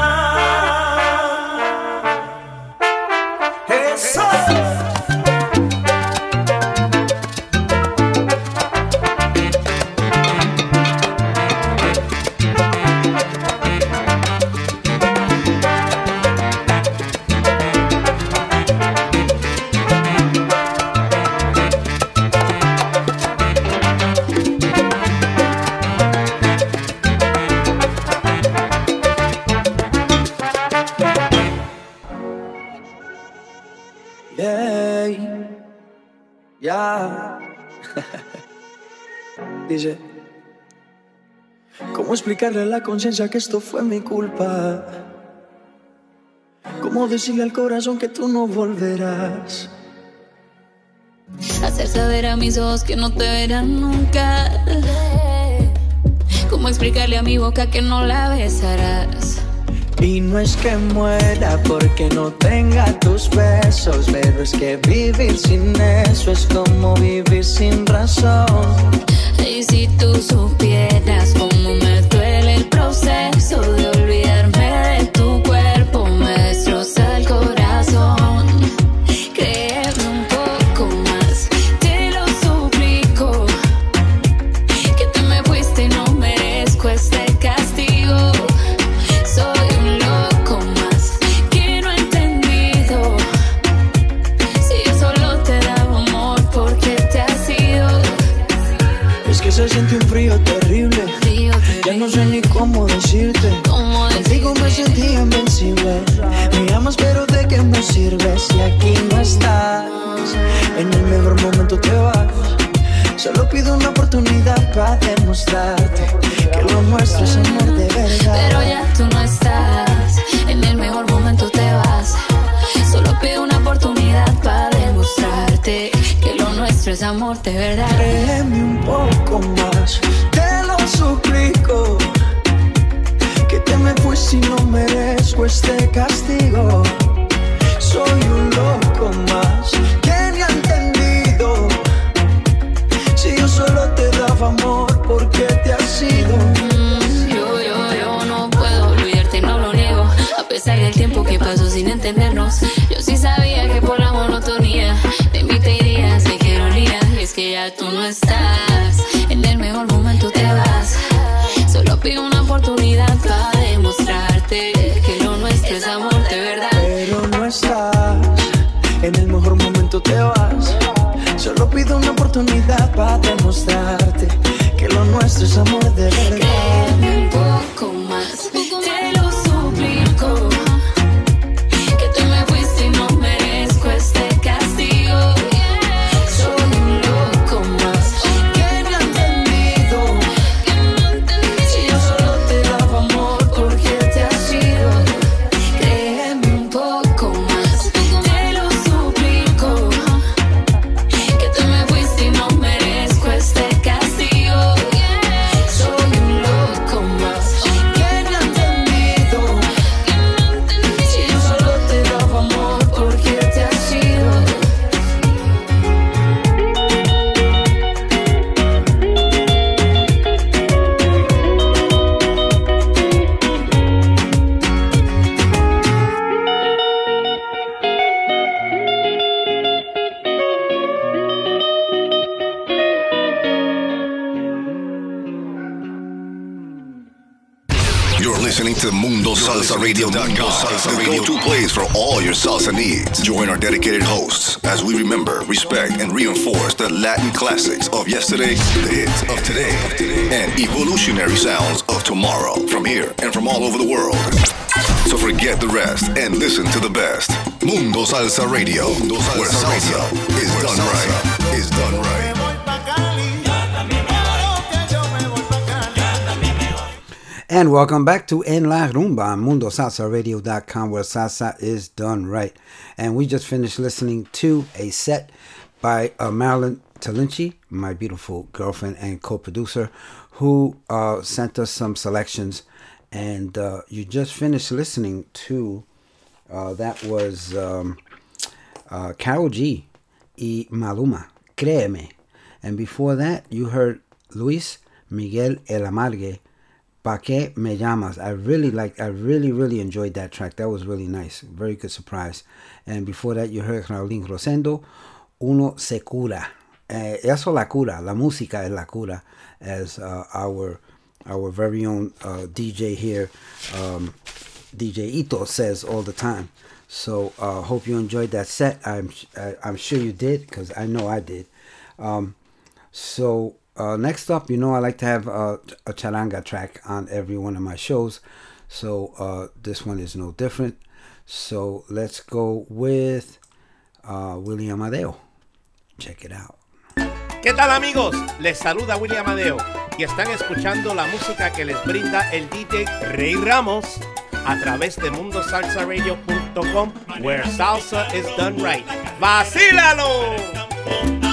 no volverán. ¡Eso! Yeah, yeah. Dice, ¿cómo explicarle a la conciencia que esto fue mi culpa? ¿Cómo decirle al corazón que tú no volverás? Hacer saber a mis ojos que no te verán nunca. ¿Cómo explicarle a mi boca que no la besarás? Y no es que muera porque no tenga tus besos, pero es que vivir sin eso es como vivir sin razón. Y si tú supieras cómo me duele el proceso de olvidarme de tu cuerpo, me destroza el corazón. Créeme un poco más, te lo suplico, que te me fuiste y no merezco este castigo. Soy un loco más que no he entendido, si yo solo te daba amor, ¿por qué te has ido? Es que se siente un frío terrible, frío terrible. Ya no sé ni cómo decirte, ¿cómo decirte? Contigo me sentí invencible. Me amas pero ¿de qué me sirves si aquí no estás? En el mejor momento te vas. Solo pido una oportunidad para demostrarte que lo nuestro es amor de verdad. Pero ya tú no estás, en el mejor momento te vas. Solo pido una oportunidad para demostrarte que lo nuestro es amor de verdad. Créeme un poco más, te lo suplico, que te me fuiste y no merezco este castigo. Soy un loco más que ni entendido, si yo solo te daba amor, ¿por qué te has ido? Mm, yo, yo, yo no puedo olvidarte, no lo niego. A pesar del tiempo que pasó sin entendernos, yo sí sabía que por la monotonía de mí te irías, de que ironía. Y es que ya tú no estás, en el mejor momento te vas. Solo pido una oportunidad para demostrarte que lo nuestro es amor de verdad. Pero no estás, en el mejor momento para demostrarte que lo nuestro es amor de verdad. Créeme un poco más, te lo suplico, que tú me fuiste y no merezco este castigo. Soy un loco más que no ha entendido, que no ha entendido si yo solo te daba amor porque te has ido. Créeme un poco más, te lo suplico, que tú me fuiste y no merezco este castigo. Soy un loco más que no ha entendido, que no ha entendido si yo solo te daba amor porque te has ido. You're listening to Mundo Salsa Radio. Mundo Salsa Radio, the go-to place for all your salsa needs. Join our dedicated hosts as we remember, respect, and reinforce the Latin classics of yesterday, the hits of today, and evolutionary sounds of tomorrow from here and from all over the world. So forget the rest and listen to the best. Mundo Salsa Radio, where salsa is done right. Is done right. And welcome back to En La Rumba on Mundo Salsa Radio dot com, where salsa is done right. And we just finished listening to a set by uh, Marilyn Talinchi, my beautiful girlfriend and co-producer, who uh, sent us some selections. And uh, you just finished listening to, uh, that was um, uh, Karol G y Maluma, Créeme. And before that, you heard Luis Miguel El Amargue, Pa' Que Me Llamas. I really like, I really, really enjoyed that track. That was really nice. Very good surprise. And before that, you heard Raulín Rosendo, Uno Se Cura. Uh, eso la cura. La música es la cura. As uh, our our very own uh, D J here, um, D J Ito, says all the time. So uh, hope you enjoyed that set. I'm I, I'm sure you did, because I know I did. Um, so. Uh, next up, you know, I like to have uh, a charanga track on every one of my shows. So uh, this one is no different. So let's go with uh, Willie Amadeo. Check it out. ¿Qué tal, amigos? Les saluda Willie Amadeo y están escuchando la música que les brinda el D J Ray Ramos a través de mundo salsa radio dot com, where salsa is done right. ¡Vacílalo! Con su cacarear.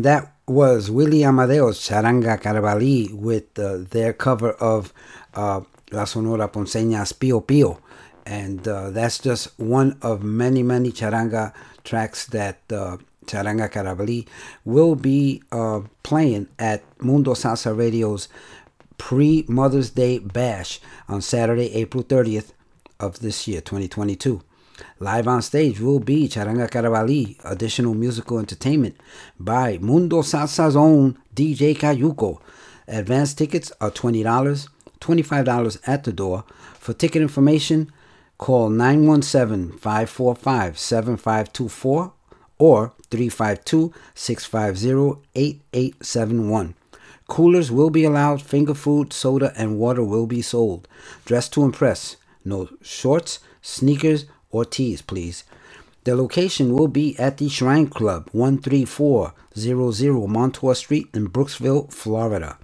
And that was Willie Amadeo's Charanga Carabali with uh, their cover of uh, La Sonora Ponceña's Pío Pío. And uh, that's just one of many, many charanga tracks that uh, Charanga Carabali will be uh, playing at Mundo Salsa Radio's pre-Mother's Day Bash on Saturday, April thirtieth of this year, twenty twenty-two. Live on stage will be Charanga Carabali, additional musical entertainment by Mundo Salsa's own D J Cayuco. Advance tickets are twenty dollars, twenty-five dollars at the door. For ticket information, call nine one seven, five four five, seven five two four or three five two, six five zero, eight eight seven one. Coolers will be allowed, finger food, soda, and water will be sold. Dress to impress. No shorts, sneakers, or tees, please. The location will be at the Shrine Club, one three four zero zero Montour Street in Brooksville, Florida.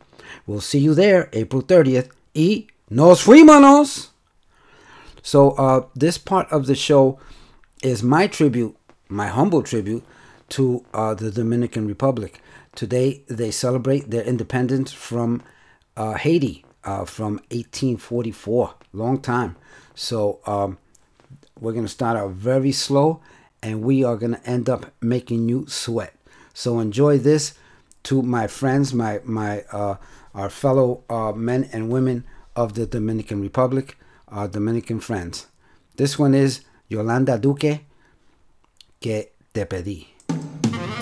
We'll see you there, April thirtieth. Y nos fuimos! So uh, this part of the show is my tribute, my humble tribute, to uh, the Dominican Republic. Today, they celebrate their independence from uh, Haiti, uh, from eighteen forty-four. Long time. So, um, we're going to start out very slow, and we are going to end up making you sweat. So enjoy this to my friends, my my uh, our fellow uh, men and women of the Dominican Republic, our Dominican friends. This one is Yolanda Duque, Que Te Pedí. I'll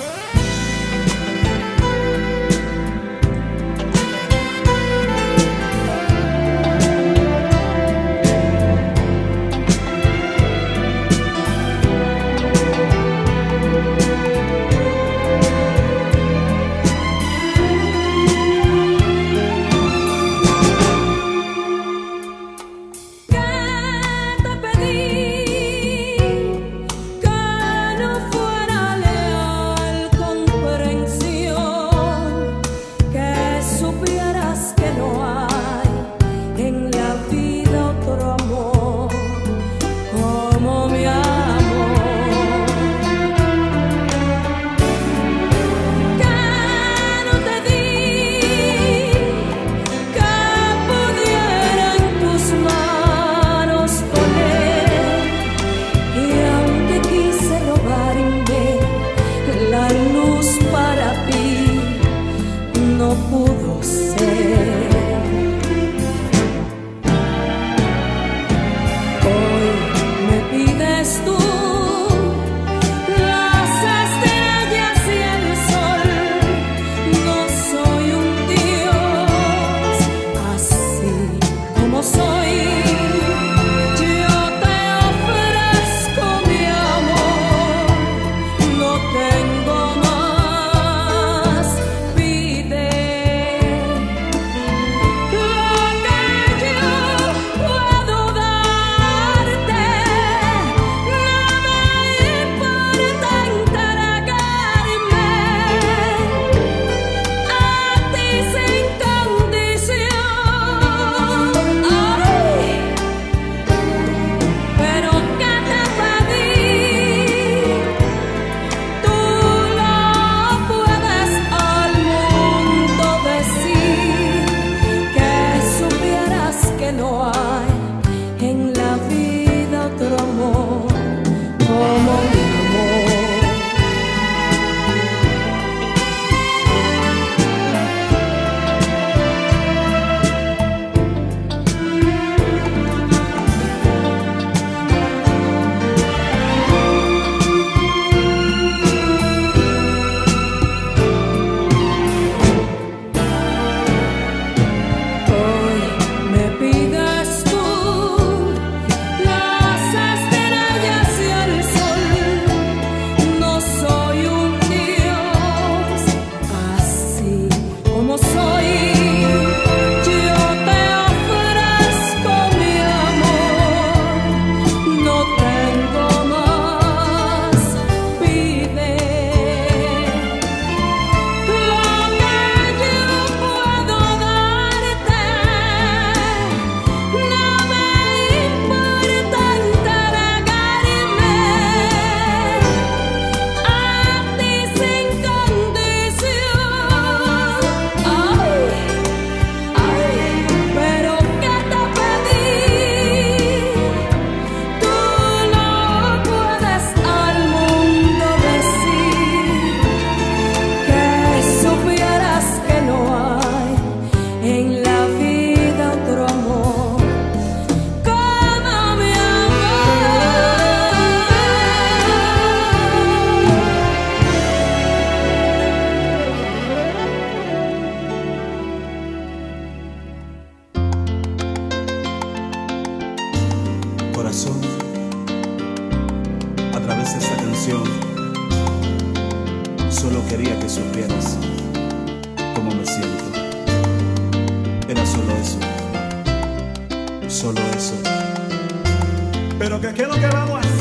cantaras esta canción, solo quería que supieras cómo me siento. Era solo eso, solo eso. Pero que qué es lo que vamos a hacer.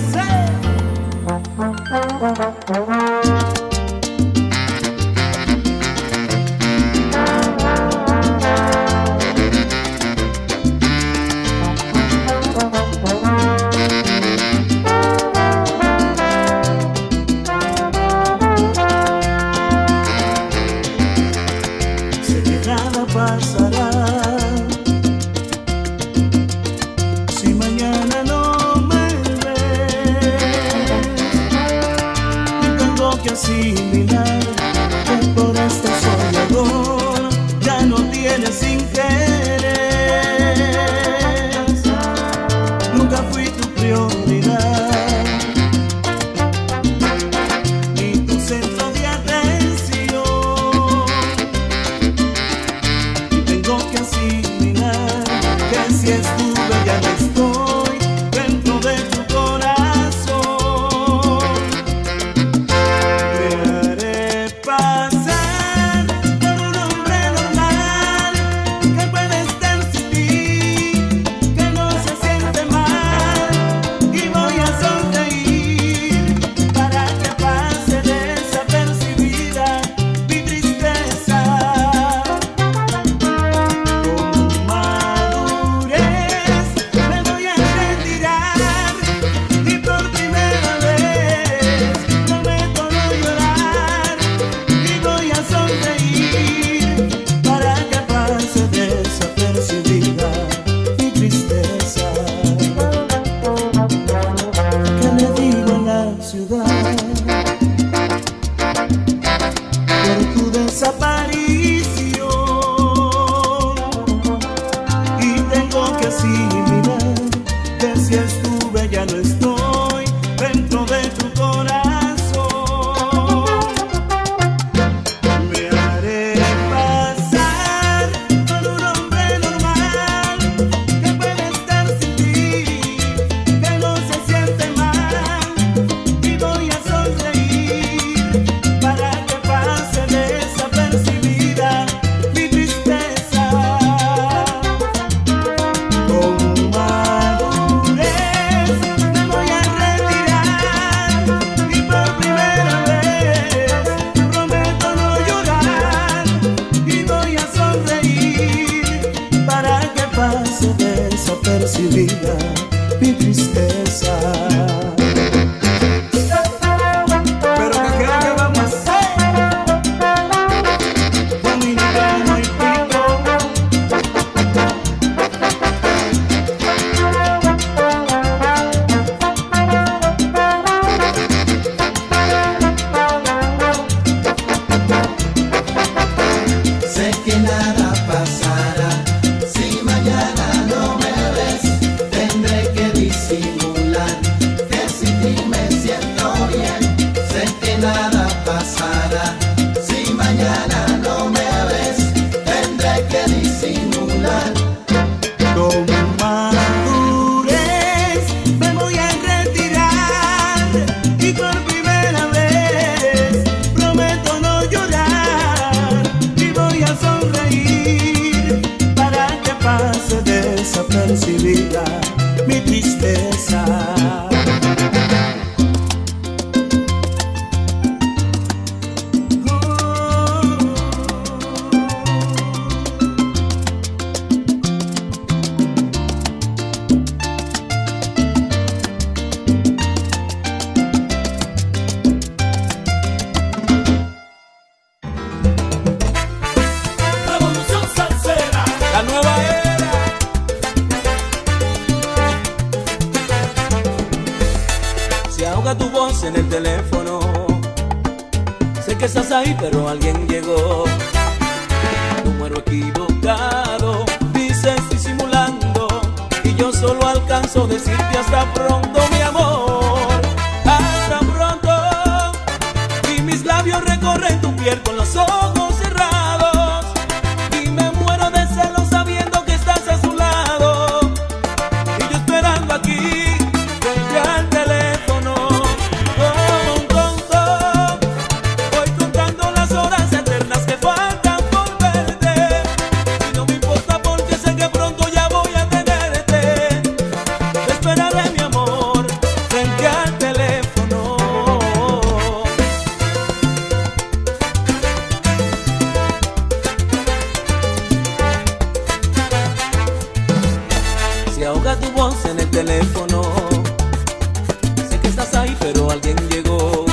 pero alguien llegó.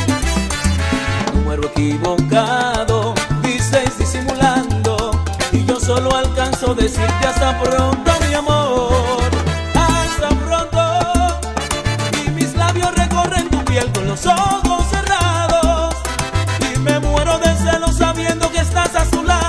Número equivocado, dices disimulando, y yo solo alcanzo a decirte hasta pronto, mi amor. Hasta pronto, y mis labios recorren tu piel con los ojos cerrados, y me muero de celos sabiendo que estás a su lado.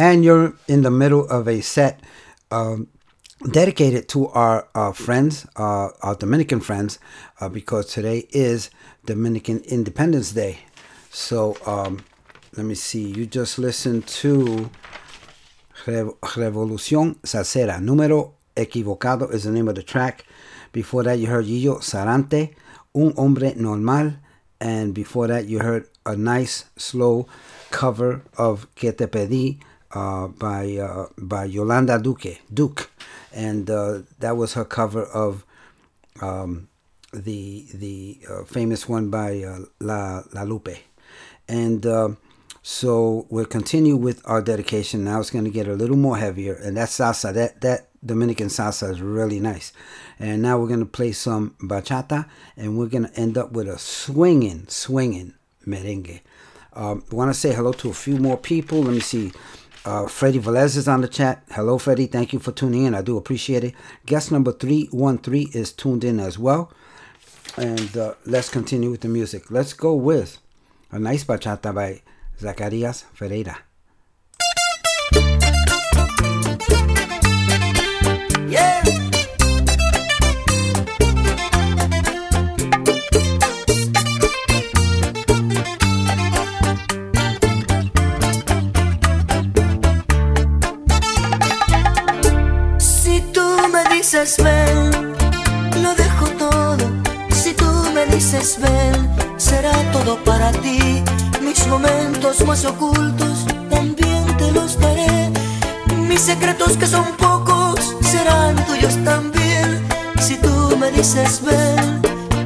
And you're in the middle of a set um, dedicated to our uh, friends, uh, our Dominican friends, uh, because today is Dominican Independence Day. So um, let me see. You just listened to Re- Revolución Salsera. Número Equivocado is the name of the track. Before that, you heard Gillo Sarante, Un Hombre Normal. And before that, you heard a nice, slow cover of Que Te Pedí. Uh, by uh, by Yolanda Duque, Duke, and uh, that was her cover of um, the the uh, famous one by uh, La La Lupe, and uh, so we'll continue with our dedication. Now it's going to get a little more heavier, and that salsa, that that Dominican salsa is really nice. And now we're going to play some bachata, and we're going to end up with a swinging, swinging merengue. I um, want to say hello to a few more people. Let me see. Uh, Freddy Velez is on the chat. Hello, Freddy. Thank you for tuning in. I do appreciate it. Guest number three one three is tuned in as well. And uh, let's continue with the music. Let's go with a nice bachata by Zacarias Ferreira. Yeah! Si tú me dices ven, lo dejo todo. Si tú me dices ven, será todo para ti. Mis momentos más ocultos también te los daré. Mis secretos que son pocos serán tuyos también. Si tú me dices ven,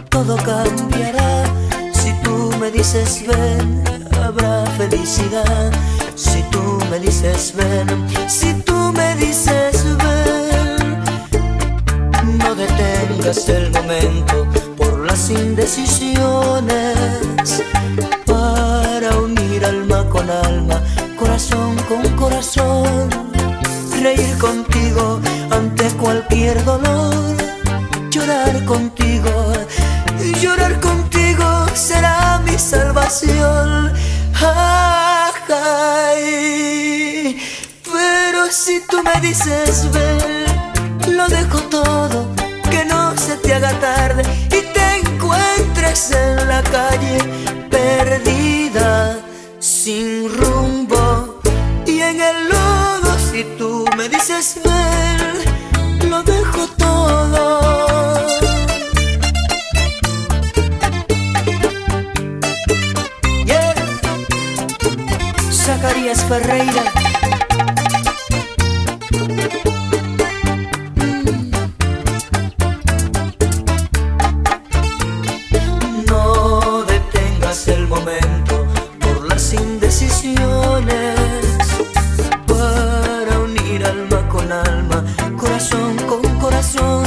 todo cambiará. Si tú me dices ven, habrá felicidad. Si tú me dices ven, si tú me dices ven, momento por las indecisiones, para unir alma con alma, corazón con corazón, reír contigo ante cualquier dolor, llorar contigo, llorar contigo será mi salvación. Ay, pero si tú me dices ven, lo dejo todo, que no se te haga tarde y te encuentres en la calle perdida, sin rumbo y en el lodo. Si tú me dices ven, lo dejo todo. Yeah. Zacarias Ferreira. No detengas el momento por las indecisiones, para unir alma con alma, corazón con corazón,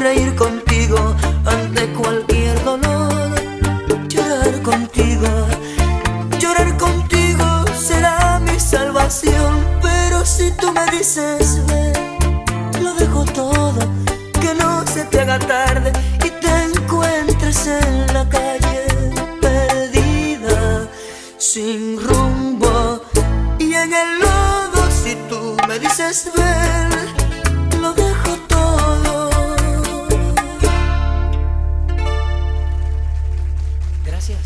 reír contigo ante cualquier dolor, llorar contigo, llorar contigo será mi salvación. Pero si tú me dices ven, lo dejo todo, que no se te haga tarde y te encuentres en la calle perdida, sin rumbo y en el lodo. Si tú me dices ven, lo dejo todo. Gracias.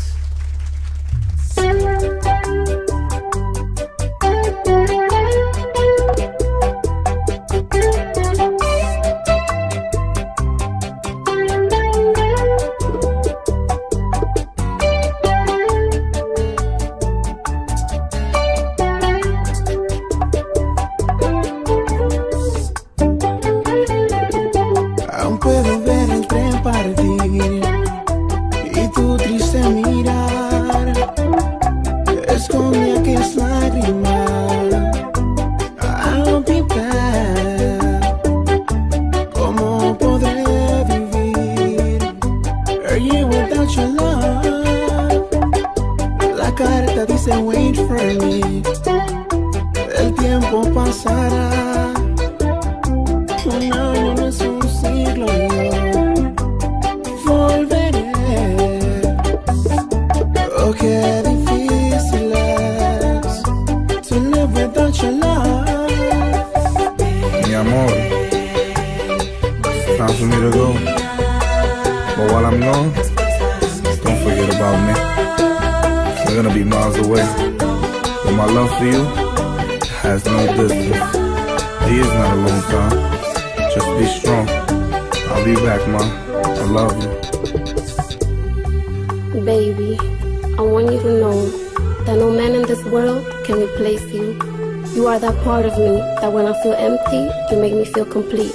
Part of me that when I feel empty, you make me feel complete.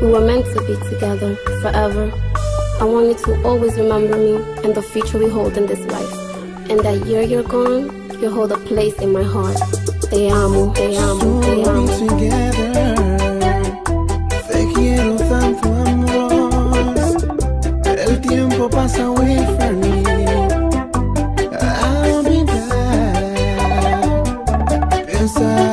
We were meant to be together forever. I want you to always remember me and the future we hold in this life. And that year you're gone, you hold a place in my heart. Te amo, te amo, te amo. So we'll be together. Te quiero tanto, amor. El tiempo pasa away from me. I'll be back. Pensar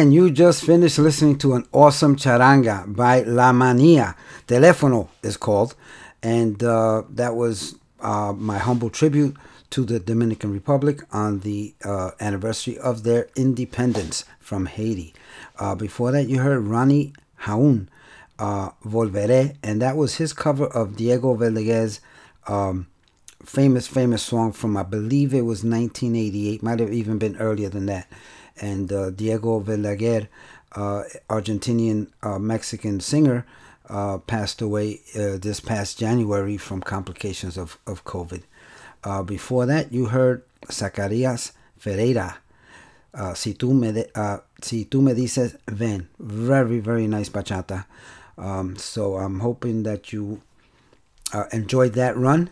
And you just finished listening to an awesome charanga by La Mania. Telefono is called. And uh, that was uh, my humble tribute to the Dominican Republic on the uh, anniversary of their independence from Haiti. Uh, before that, you heard Ronnie Jaun, uh, Volveré, and that was his cover of Diego Verdaguer's um, famous, famous song from, I believe it was nineteen eighty-eight, might have even been earlier than that. And uh, Diego Verdaguer, uh, Argentinian uh, Mexican singer, uh, passed away uh, this past January from complications of, of COVID. Uh, before that, you heard Zacarias Ferreira, uh, si, tu me de, uh, si tu me dices ven. Very, very nice bachata. Um, so I'm hoping that you uh, enjoyed that run.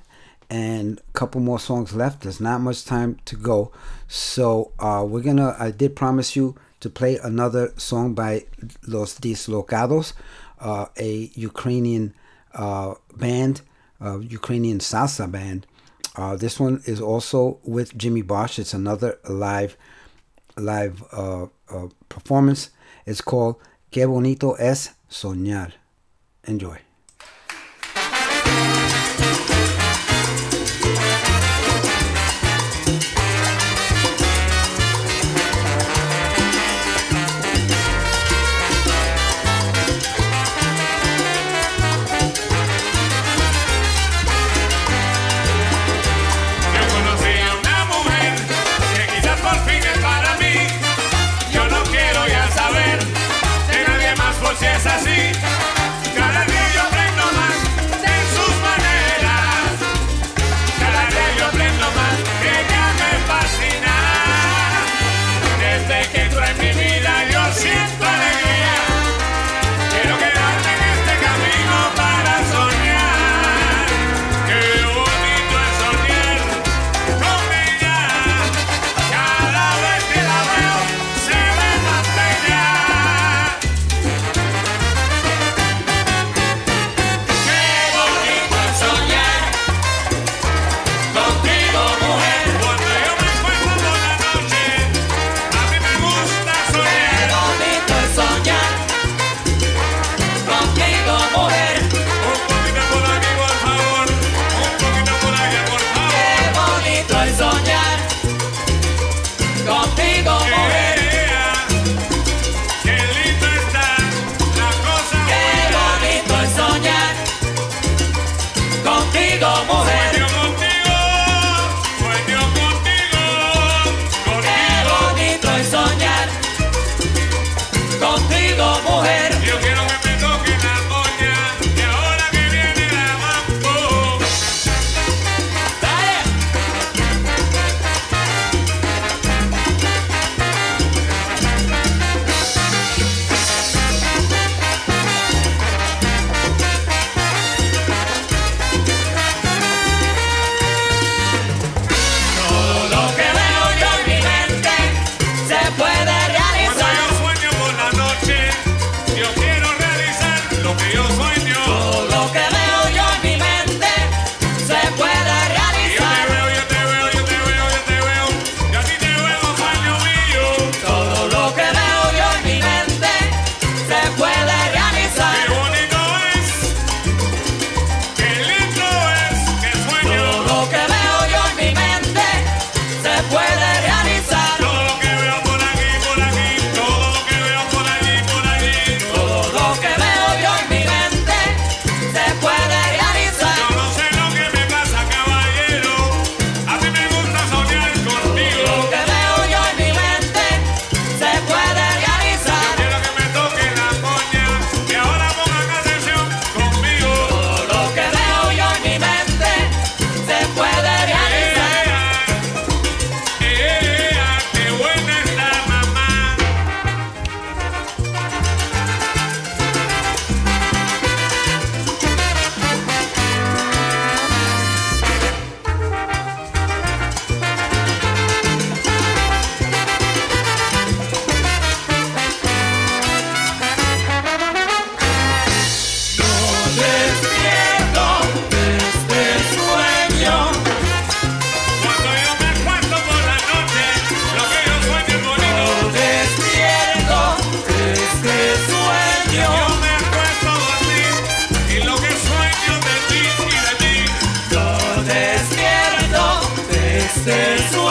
And a couple more songs left. There's not much time to go. So uh, we're going to, I did promise you to play another song by Los Dislocados, uh, a Ukrainian uh, band, uh, Ukrainian salsa band. Uh, this one is also with Jimmy Bosch. It's another live live uh, uh, performance. It's called Que Bonito Es Soñar. Enjoy. Así, cada día yo te sueño.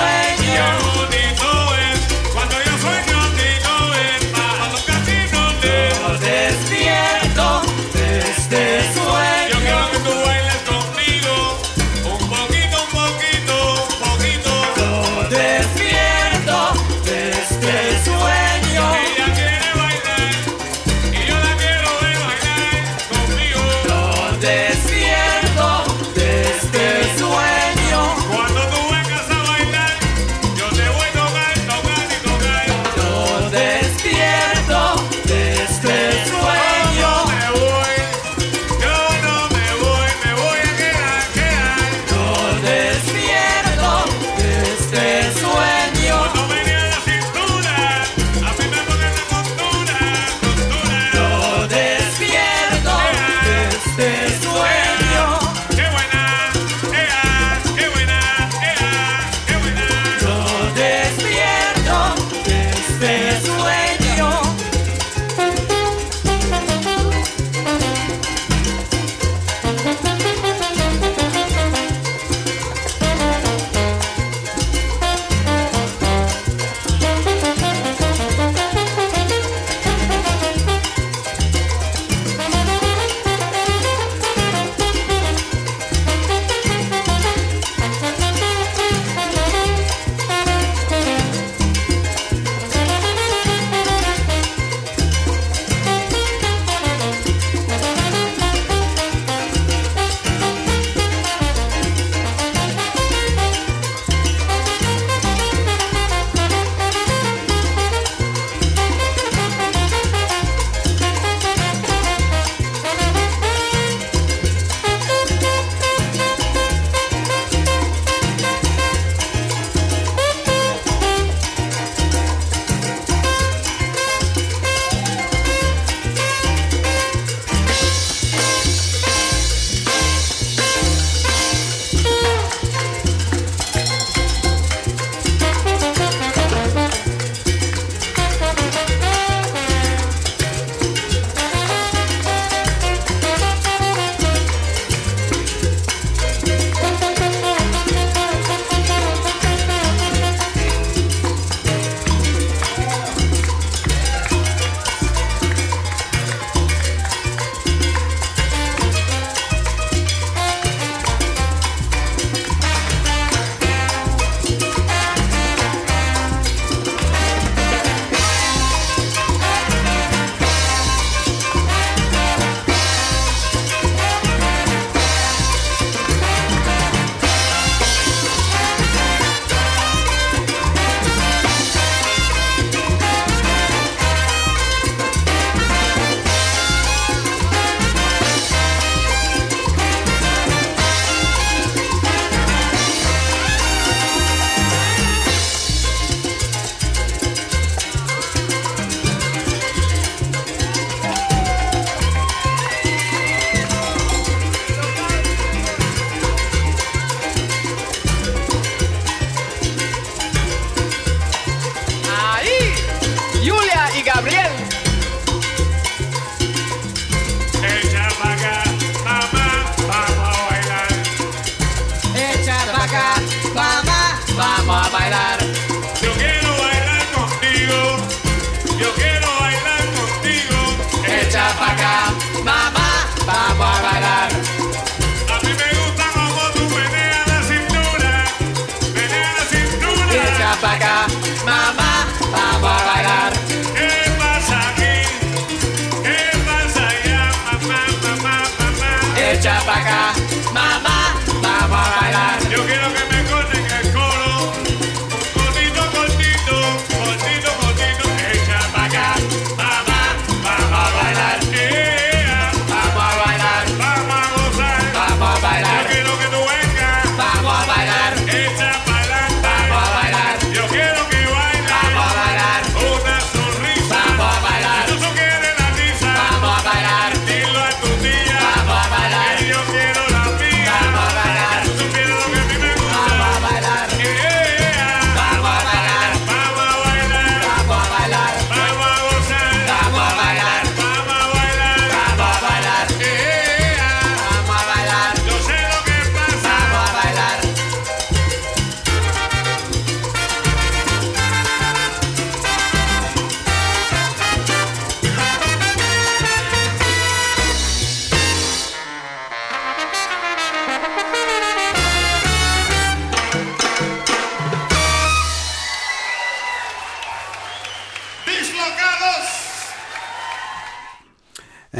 Vamos a bailar.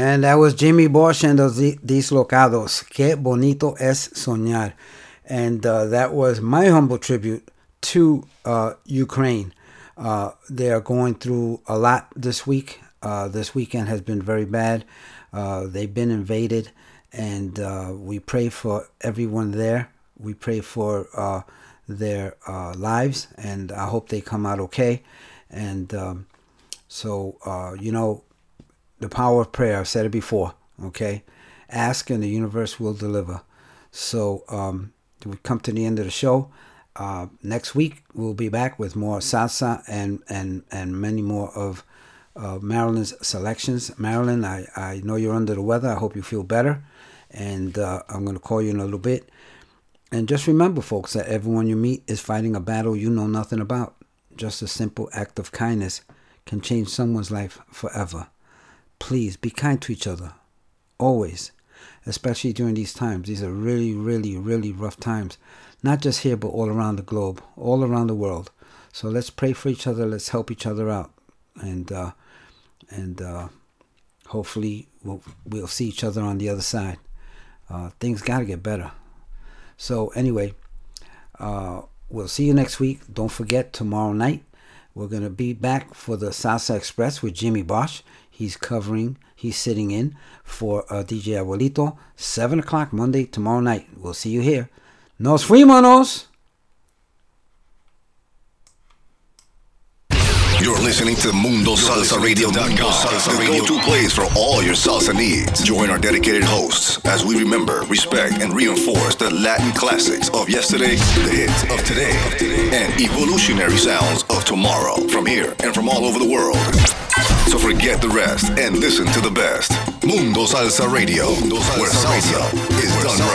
And that was Jimmy Bosch and Los Dislocados, Que Bonito Es Soñar. And uh, that was my humble tribute to uh, Ukraine. Uh, they are going through a lot this week. Uh, this weekend has been very bad. Uh, they've been invaded. And uh, we pray for everyone there. We pray for uh, their uh, lives. And I hope they come out okay. And um, so, uh, you know, the power of prayer. I've said it before. Okay? Ask and the universe will deliver. So um, we come to the end of the show. Uh, next week, we'll be back with more salsa and, and, and many more of uh, Marilyn's selections. Marilyn, I, I know you're under the weather. I hope you feel better. And uh, I'm going to call you in a little bit. And just remember, folks, that everyone you meet is fighting a battle you know nothing about. Just a simple act of kindness can change someone's life forever. Please be kind to each other. Always. Especially during these times. These are really, really, really rough times. Not just here, but all around the globe, all around the world. So let's pray for each other. Let's help each other out. And uh, and uh, hopefully we'll, we'll see each other on the other side. Uh, things got to get better. So anyway, uh, we'll see you next week. Don't forget, tomorrow night, we're going to be back for the Salsa Express with Jimmy Bosch. He's covering, he's sitting in for uh, D J Abuelito, seven o'clock Monday, tomorrow night. We'll see you here. ¡Nos fuimos! You're listening to Mundo Salsa Radio dot com, the go-to place for all your salsa needs. Join our dedicated hosts as we remember, respect, and reinforce the Latin classics of yesterday, the hits of today, and evolutionary sounds of tomorrow from here and from all over the world. So forget the rest and listen to the best. Mundo Salsa Radio, where salsa is done